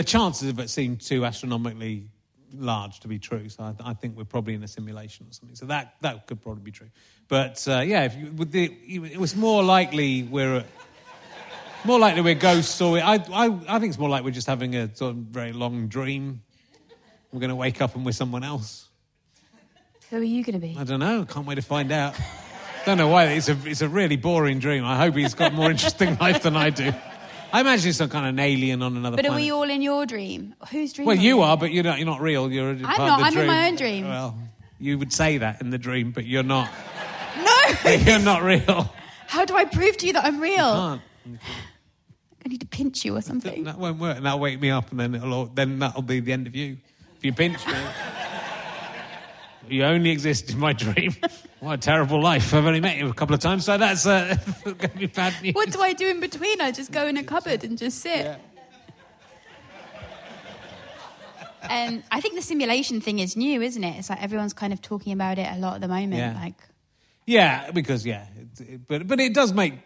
chances of it seem too astronomically large to be true. So I think we're probably in a simulation or something. So that could probably be true. But it was more likely we're ghosts, or I think it's more like we're just having a sort of very long dream. We're going to wake up and we're someone else. Who are you going to be? I don't know. Can't wait to find out. Don't know why. It's a really boring dream. I hope he's got a more interesting life than I do. I imagine it's some kind of an alien on another planet. But are we all in your dream? Whose dream? Well, you are, but you're not real. I'm not. I'm in my own dream. Well, you would say that in the dream, but you're not. No! You're not real. How do I prove to you that I'm real? You can't. I need to pinch you or something. That won't work, and that'll wake me up, and then that'll be the end of you. If you pinch me... You only exist in my dream. What a terrible life. I've only met you a couple of times, so that's going to be bad news. What do I do in between? I just go in a cupboard and just sit. Yeah. I think the simulation thing is new, isn't it? It's like everyone's kind of talking about it a lot at the moment. Yeah, because it does make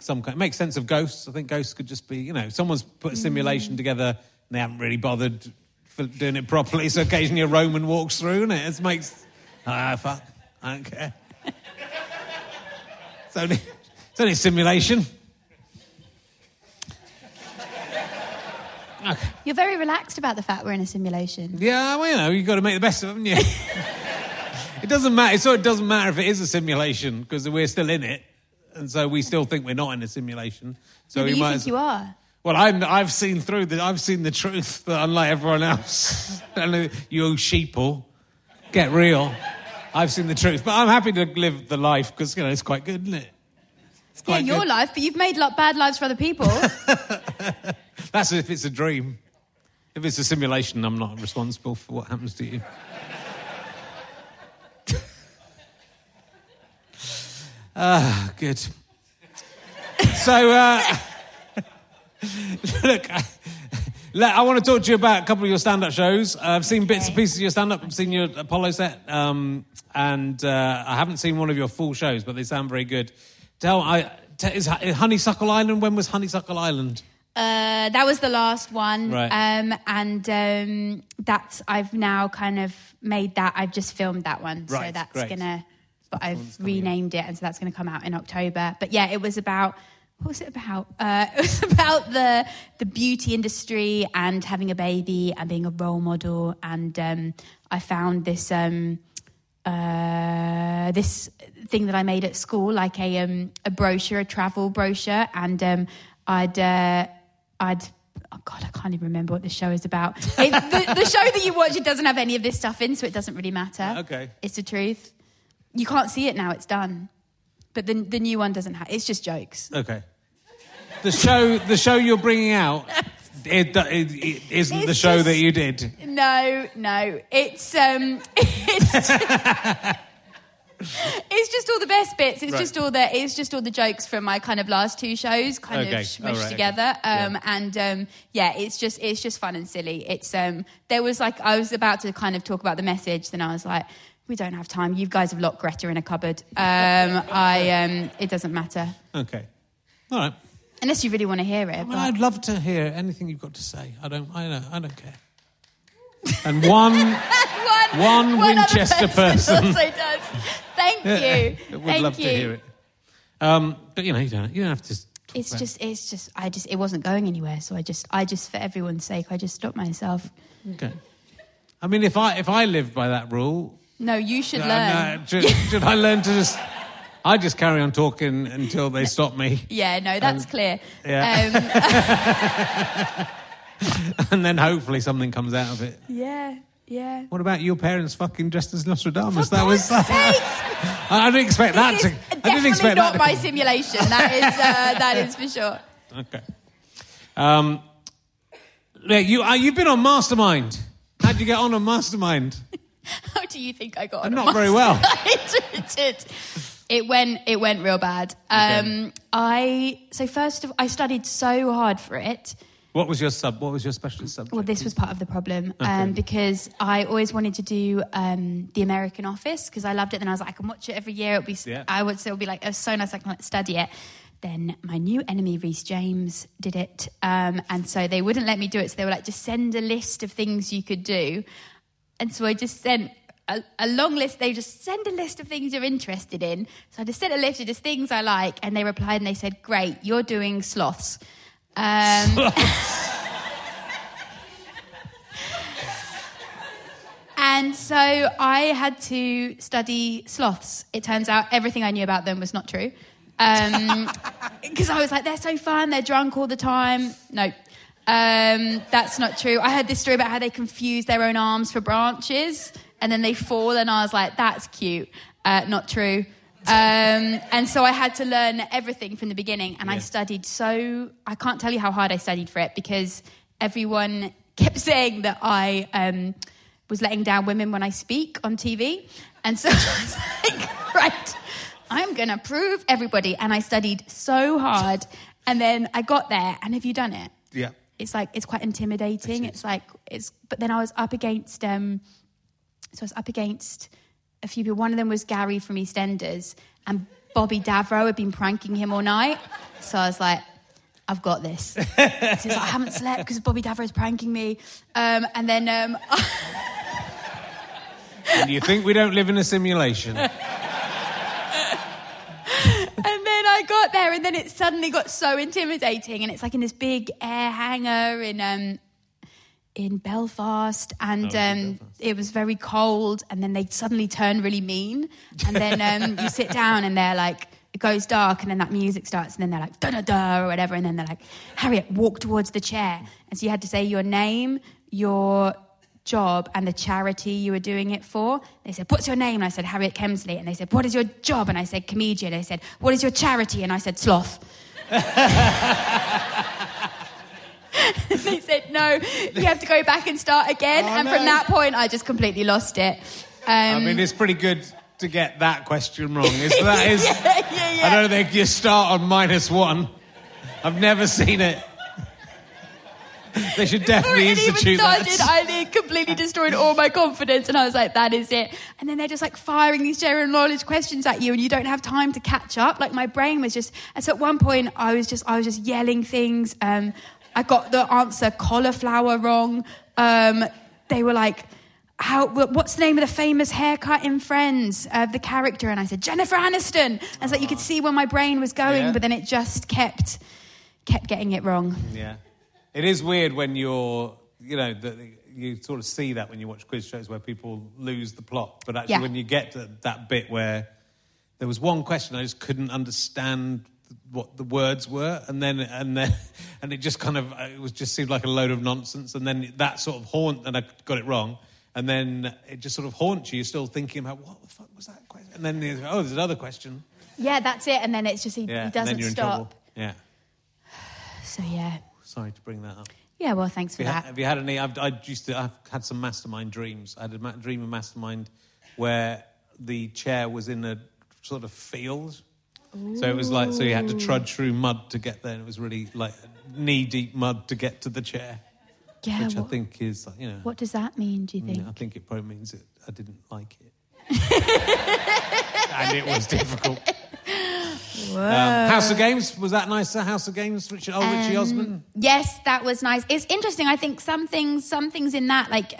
some kind... It makes sense of ghosts. I think ghosts could just be, someone's put a simulation together and they haven't really bothered... for doing it properly, so occasionally a Roman walks through and it makes... fuck, I don't care. It's only simulation. Okay. You're very relaxed about the fact we're in a simulation. Yeah, well, you've got to make the best of it, haven't you? It doesn't matter. So it doesn't matter if it is a simulation, because we're still in it, and so we still think we're not in a simulation. So yeah, but you are. Well, I've seen through the... I've seen the truth, that unlike everyone else, you sheeple, get real. I've seen the truth, but I'm happy to live the life because it's quite good, isn't it? It's quite your life, but you've made bad lives for other people. That's if it's a dream. If it's a simulation, I'm not responsible for what happens to you. Good. So. Look, I want to talk to you about a couple of your stand-up shows. I've seen bits and pieces of your stand-up. I've seen your Apollo set, and I haven't seen one of your full shows, but they sound very good. Is Honeysuckle Island? When was Honeysuckle Island? That was the last one, right. That's... I've now kind of made that. I've just filmed that one, right, so that's gonna... But I've renamed it, and so that's gonna come out in October. But yeah, it was about... What was it about? It was about the beauty industry and having a baby and being a role model. And I found this this thing that I made at school, like a brochure, a travel brochure. And oh God, I can't even remember what the show is about. The show that you watch, it doesn't have any of this stuff in, so it doesn't really matter. Okay, it's the truth. You can't see it now; it's done. But the new one doesn't have... It's just jokes. Okay. The show you're bringing out, it isn't... It's the show that you did. No. It's just all the best bits. It's just all the... It's just all the jokes from my kind of last two shows, kind of smushed together. It's just fun and silly. It's there was I was about to kind of talk about the message, then I was like, we don't have time. You guys have locked Greta in a cupboard. It doesn't matter. Okay. All right. Unless you really want to hear it. I'd love to hear anything you've got to say. I don't care. And one Winchester person also does. Thank you. I would love to hear it. But you don't have to. It wasn't going anywhere. So I just, for everyone's sake, I just stopped myself. Okay. I mean, if I lived by that rule... No, you should learn. No, should I learn to just... I just carry on talking until they stop me. Yeah, no, that's clear. Yeah. And then hopefully something comes out of it. Yeah. What about your parents fucking dressed as Nostradamus? For God's sake! I didn't expect that to... Definitely not my simulation. That is for sure. Okay. You've been on Mastermind. How'd you get on Mastermind? How do you think I got on? Not very well. It It went real bad. Okay. I studied so hard for it. What was your specialist subject? Well, this was part of the problem, because I always wanted to do The American Office because I loved it. Then I was like, I can watch it every year. It'll be like, oh, so nice, I can study it. Then my new enemy, Rhys James, did it. And so they wouldn't let me do it. So they were like, just send a list of things you could do. And so I just sent a long list. They just send a list of things you're interested in. So I just sent a list of just things I like. And they replied and they said, great, you're doing sloths. And so I had to study sloths. It turns out everything I knew about them was not true. Because I was like, they're so fun, they're drunk all the time. No, that's not true. I heard this story about how they confuse their own arms for branches and then they fall, and I was like, that's cute. Not true. And so I had to learn everything from the beginning, and I studied so... I can't tell you how hard I studied for it, because everyone kept saying that I was letting down women when I speak on TV. And so I was like, right... I'm going to prove everybody. And I studied so hard. And then I got there. And have you done it? Yeah. It's like, it's quite intimidating. But then I was up against, a few people. One of them was Gary from EastEnders. And Bobby Davro had been pranking him all night. So I was like, I've got this. So it's like, I haven't slept because Bobby Davro's pranking me. And then... And you think we don't live in a simulation? I got there, and then it suddenly got so intimidating, and it's like in this big air hangar in Belfast, and it was very cold, and then they suddenly turn really mean, and then you sit down and they're like, it goes dark, and then that music starts, and then they're like da-da-da or whatever, and then they're like, Harriet, walk towards the chair. And so you had to say your name, your job, and the charity you were doing it for. They said, what's your name? And I said, Harriet Kemsley. And they said, what is your job? And I said, comedian. They said, what is your charity? And I said, sloth. They said, no, you have to go back and start again. From that point, I just completely lost it. It's pretty good to get that question wrong. Yeah. I don't think you start on -1. I've never seen it. They should definitely institute that. I completely destroyed all my confidence, and I was like, that is it. And then they're just like firing these general knowledge questions at you, and you don't have time to catch up. Like, my brain was just... And so at one point, I was just yelling things. I got the answer cauliflower wrong. They were like, what's the name of the famous haircut in Friends, the character? And I said, Jennifer Aniston. And so you could see where my brain was going, but then it just kept getting it wrong. Yeah. It is weird when you're, you sort of see that when you watch quiz shows where people lose the plot. But actually when you get to that bit where there was one question I just couldn't understand what the words were, and it just kind of, it seemed like a load of nonsense. And then that sort of and I got it wrong. And then it just sort of haunts you. You're still thinking about, what the fuck was that question? And then, there's another question. Yeah, that's it. And then it's just, he doesn't stop. Yeah. So, yeah. Sorry to bring that up. Yeah, well, thanks for that. Have you had any... I've had some mastermind dreams. I had a dream of mastermind where the chair was in a sort of field. Ooh. So it was like... So you had to trudge through mud to get there, and it was really like knee-deep mud to get to the chair. Yeah. Which I think is, What does that mean, do you think? I think it probably means I didn't like it. And it was difficult. House of Games, was that nicer? House of Games, Richie Osman? Yes, that was nice. It's interesting. I think some things in that, like,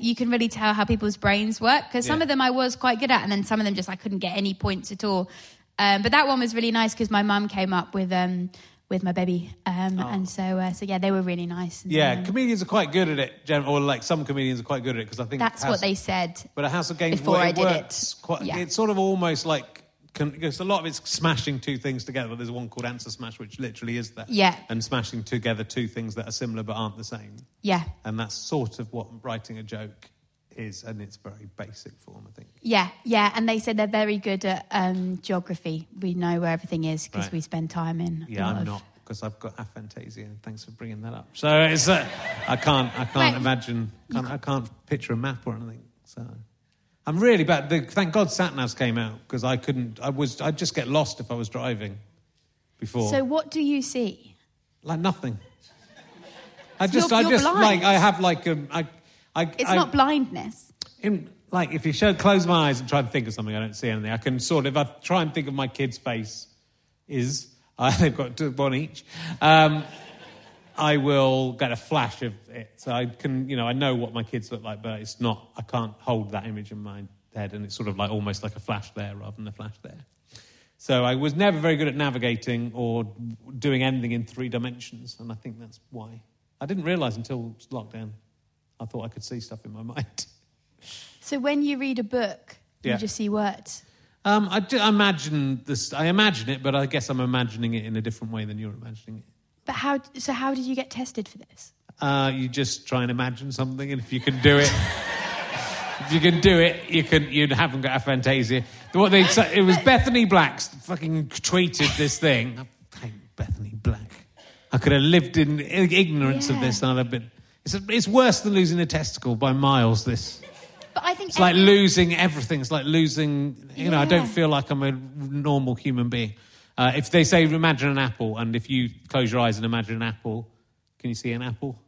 you can really tell how people's brains work, because some of them I was quite good at, and then some of them just I couldn't get any points at all. But that one was really nice because my mum came up with my baby, and so they were really nice. And, comedians are quite good at it, or like some comedians are quite good at it, because I think that's what they said. But a House of Games before it works. It's sort of almost like. Because a lot of it's smashing two things together. There's one called Answer Smash, which literally is that. Yeah. And smashing together two things that are similar but aren't the same. Yeah. And that's sort of what writing a joke is, and it's very basic form, I think. Yeah, yeah. And they said they're very good at geography. We know where everything is because we spend time in. Yeah, I'm not, because I've got aphantasia. Thanks for bringing that up. So it's I can't imagine. I can't picture a map or anything. So I'm really bad. Thank God sat-navs came out, because I couldn't... I'd just get lost if I was driving before. So what do you see? Like, nothing. You're blind. It's not blindness. If you close my eyes and try and think of something, I don't see anything. I can sort of... If I try and think of my kid's face is... they've got one each. I will get a flash of it. So I can, I know what my kids look like, but it's not... I can't hold that image in my head, and it's sort of like almost like a flash there rather than a flash there. So I was never very good at navigating or doing anything in three dimensions, and I think that's why. I didn't realise until lockdown. I thought I could see stuff in my mind. So when you read a book, you just see words? I imagine it, but I guess I'm imagining it in a different way than you're imagining it. But how did you get tested for this? You just try and imagine something, and if you can do it, you haven't got aphantasia. Bethany Black's fucking tweeted this thing. I hate Bethany Black. I could have lived in ignorance of this, and I'd have been... It's worse than losing a testicle by miles, this. But I think it's like losing everything. It's like losing... I don't feel like I'm a normal human being. If they say, imagine an apple, and if you close your eyes and imagine an apple, can you see an apple?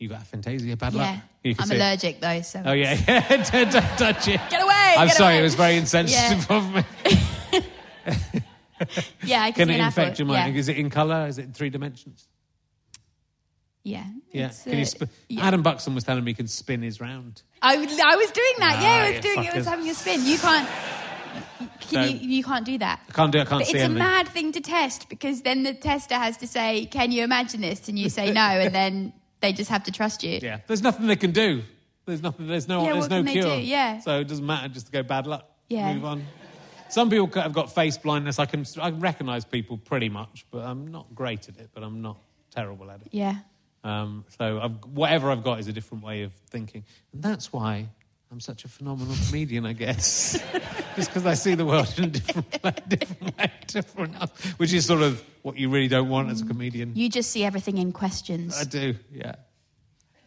You've got aphantasia, bad luck. Yeah, I'm allergic, though, so... Oh, yeah, don't touch it. Get away! It was very insensitive of me. Yeah, I can see an apple. Can it infect your mind? Yeah. Is it in colour? Is it in three dimensions? Yeah. Yeah. Adam Buxton was telling me he can spin his round. I was doing that, it was having a spin. You can't... You can't do that. I can't see anything. It's a mad thing to test, because then the tester has to say, can you imagine this? And you say no, and then they just have to trust you. Yeah. There's nothing they can do. There's no cure. They do? Yeah. So it doesn't matter, just to go bad luck. Yeah. Move on. Some people have got face blindness. I can recognise people pretty much, but I'm not great at it, but I'm not terrible at it. Yeah. Whatever I've got is a different way of thinking. And that's why I'm such a phenomenal comedian, I guess. Just because I see the world in a different way to everyone else, which is sort of what you really don't want as a comedian. You just see everything in questions. I do, yeah.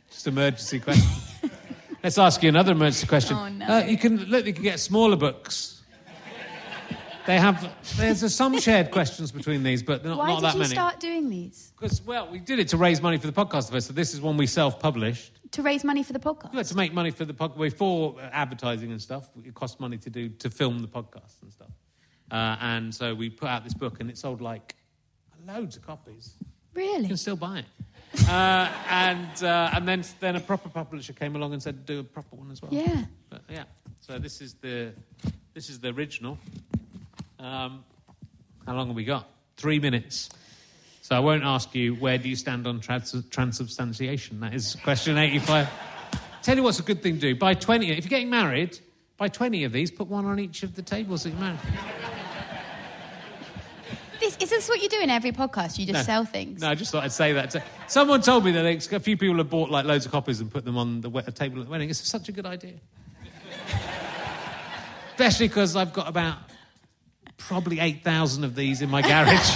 Just emergency questions. Let's ask you another emergency question. Oh, no. You can get smaller books. There's some shared questions between these, but they're not that many. Why did you start doing these? Because, we did it to raise money for the podcast first, so this is one we self-published. To raise money for the podcast? Yeah, to make money for the podcast. Before advertising and stuff, it cost money to film the podcast and stuff. And so we put out this book, and it sold, loads of copies. Really? You can still buy it. and then a proper publisher came along and said, do a proper one as well. Yeah. But, yeah. So this is the original... how long have we got? 3 minutes. So I won't ask you, where do you stand on transubstantiation? That is question 85. Tell you what's a good thing to do. Buy 20. If you're getting married, buy 20 of these, put one on each of the tables that you're married. Is this what you do in every podcast? You just sell things? No, I just thought I'd say that. Someone told me that a few people have bought loads of copies and put them on a table at the wedding. It's such a good idea. Especially because I've got about... probably 8,000 of these in my garage.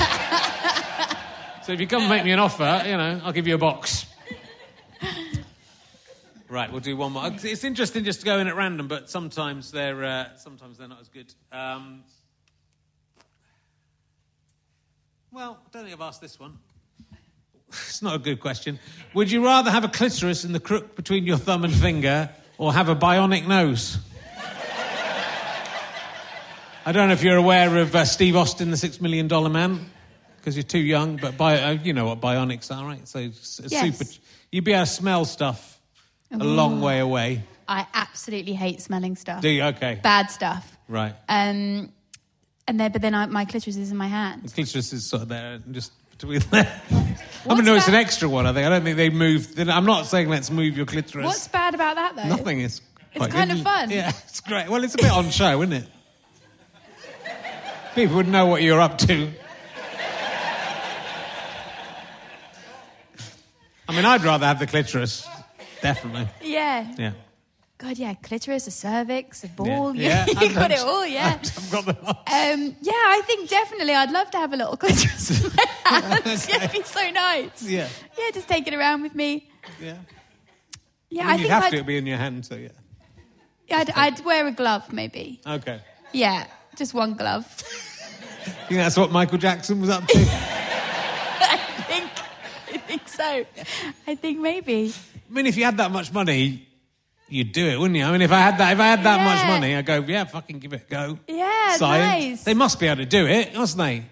So if you come and make me an offer, I'll give you a box. Right, we'll do one more. It's interesting just to go in at random, but sometimes they're not as good. I don't think I've asked this one. It's not a good question. Would you rather have a clitoris in the crook between your thumb and finger, or have a bionic nose? I don't know if you're aware of Steve Austin, the $6 Million Man, because you're too young, but you know what bionics are, right? So you'd be able to smell stuff a long way away. I absolutely hate smelling stuff. Do you? Okay. Bad stuff. Right. My clitoris is in my hand. The clitoris is sort of there, just between there. It's an extra one, I think. I don't think they moved... I'm not saying let's move your clitoris. What's bad about that, though? Nothing. It's kind of fun. Yeah, it's great. Well, it's a bit on show, isn't it? People would know what you're up to. I mean, I'd rather have the clitoris, definitely. Yeah. Yeah. God, yeah, clitoris, a cervix, a ball. Yeah. You've got it all, yeah. I've got the lot. Yeah, I think definitely I'd love to have a little clitoris in my hands. Okay. Yeah, it'd be so nice. Yeah. Yeah, just take it around with me. Yeah. Yeah, I think you'd have to be in your hand, so yeah. I'd wear a glove, maybe. Okay. Yeah, just one glove. You think that's what Michael Jackson was up to? I think so. I think maybe. I mean, if you had that much money, you'd do it, wouldn't you? I mean, if I had that much money, I'd go, yeah, fucking give it a go. Yeah, science. Nice. They must be able to do it, mustn't they?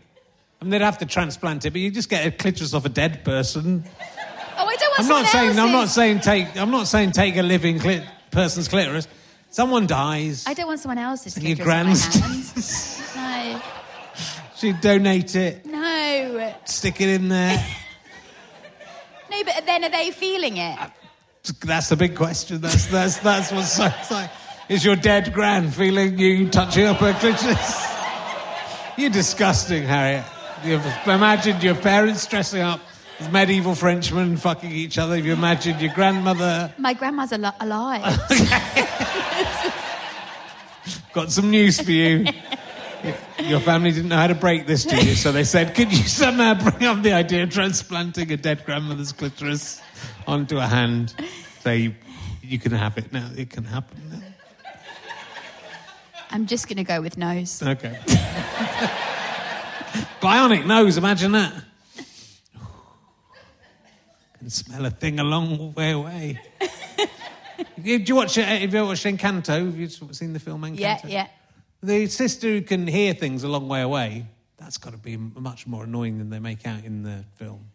I mean, they'd have to transplant it, but you just get a clitoris off a dead person. Oh, I don't want someone else's. I'm not saying take a living person's clitoris. Someone dies. I don't want someone else's clitoris in my hands. No. She'd donate it. No. Stick it in there. No, but then are they feeling it? That's the big question. That's what's so exciting. Is your dead gran feeling you touching up her clitoris? You're disgusting, Harriet. You've imagined your parents dressing up as medieval Frenchmen fucking each other. You imagined your grandmother... My grandma's alive. Got some news for you. Your family didn't know how to break this to you, so they said, could you somehow bring up the idea of transplanting a dead grandmother's clitoris onto a hand? So you can have it now. It can happen now. I'm just going to go with nose. Okay. Bionic nose, imagine that. Can smell a thing a long way away. Do you watch it? Have you ever watched Encanto? Have you seen the film Encanto? Yeah. The sister who can hear things a long way away, that's got to be much more annoying than they make out in the film.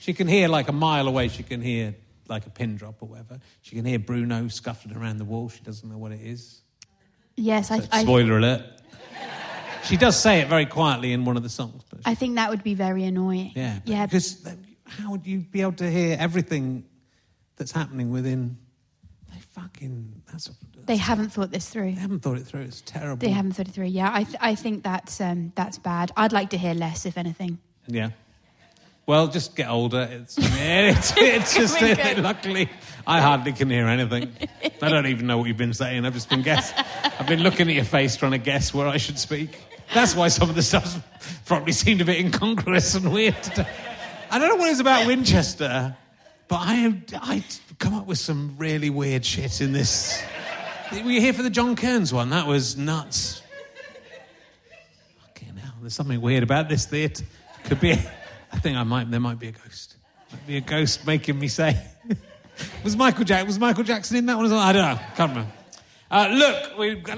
She can hear like a mile away, she can hear like a pin drop or whatever. She can hear Bruno scuffling around the wall, she doesn't know what it is. Yes, so spoiler alert. She does say it very quietly in one of the songs. But I think that would be very annoying. Yeah. Because how would you be able to hear everything that's happening within? They haven't thought this through. They haven't thought it through. It's terrible. They haven't thought it through. Yeah, I think that's bad. I'd like to hear less, if anything. Yeah. Well, just get older. It's just luckily I hardly can hear anything. I don't even know what you've been saying. I've just been guessing. I've been looking at your face trying to guess where I should speak. That's why some of the stuff probably seemed a bit incongruous and weird today. I don't know what it's about Winchester, but I come up with some really weird shit in this. Were you here for the John Kearns one? That was nuts. Fucking hell, there's something weird about this theatre. Could be... There might be a ghost. Might be a ghost making me say... Was Michael Jackson in that one as well? I don't know. Can't remember.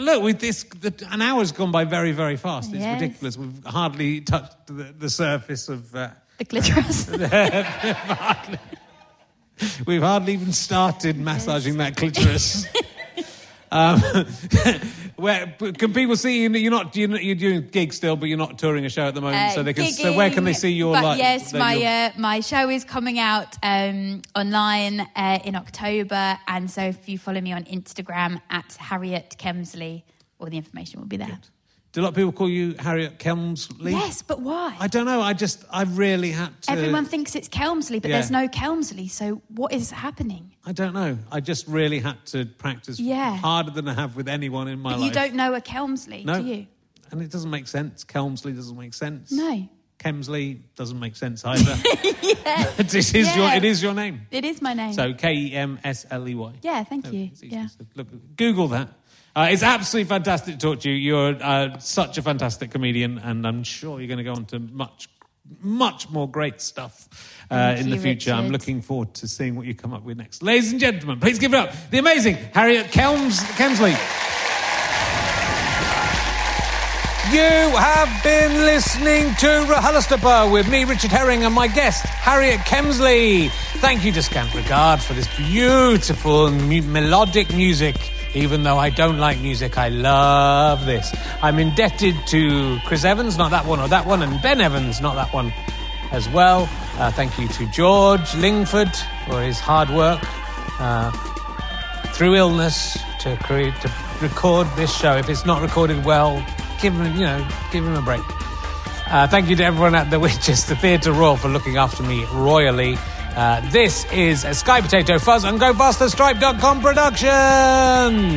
Look. With this, an hour's gone by very, very fast. It's ridiculous. We've hardly touched the surface of the clitoris. We've hardly even started massaging that clitoris. Can people see you? You're doing gigs still, but you're not touring a show at the moment. So where can they see your live? Yes, my show is coming out online in October, and so if you follow me on Instagram at Harriet Kemsley, all the information will be there. Good. Do a lot of people call you Harriet Kelmsley? Yes, but why? I don't know. I really had to... Everyone thinks it's Kelmsley, but there's no Kelmsley, so what is happening? I don't know. I just really had to practice harder than I have with anyone in my life. You don't know a Kelmsley, do you? And it doesn't make sense. Kelmsley doesn't make sense. No. Kemsley doesn't make sense either. Yeah. It is your name. It is my name. So Kemsley. Yeah, thank you. Yeah. Look, Google that. It's absolutely fantastic to talk to you. You're such a fantastic comedian, and I'm sure you're going to go on to much, much more great stuff in the future. Richard. I'm looking forward to seeing what you come up with next. Ladies and gentlemen, please give it up. The amazing Harriet Kemsley. You have been listening to RHLSTP with me, Richard Herring, and my guest, Harriet Kemsley. Thank you to Scant Regard for this beautiful melodic music. Even though I don't like music, I love this. I'm indebted to Chris Evans, not that one or that one, and Ben Evans, not that one as well. Thank you to George Lingford for his hard work through illness to record this show. If it's not recorded well, give him a break. Thank you to everyone at the Winchester Theatre Royal for looking after me royally. This is a Sky Potato Fuzz and GoFasterStripe.com production.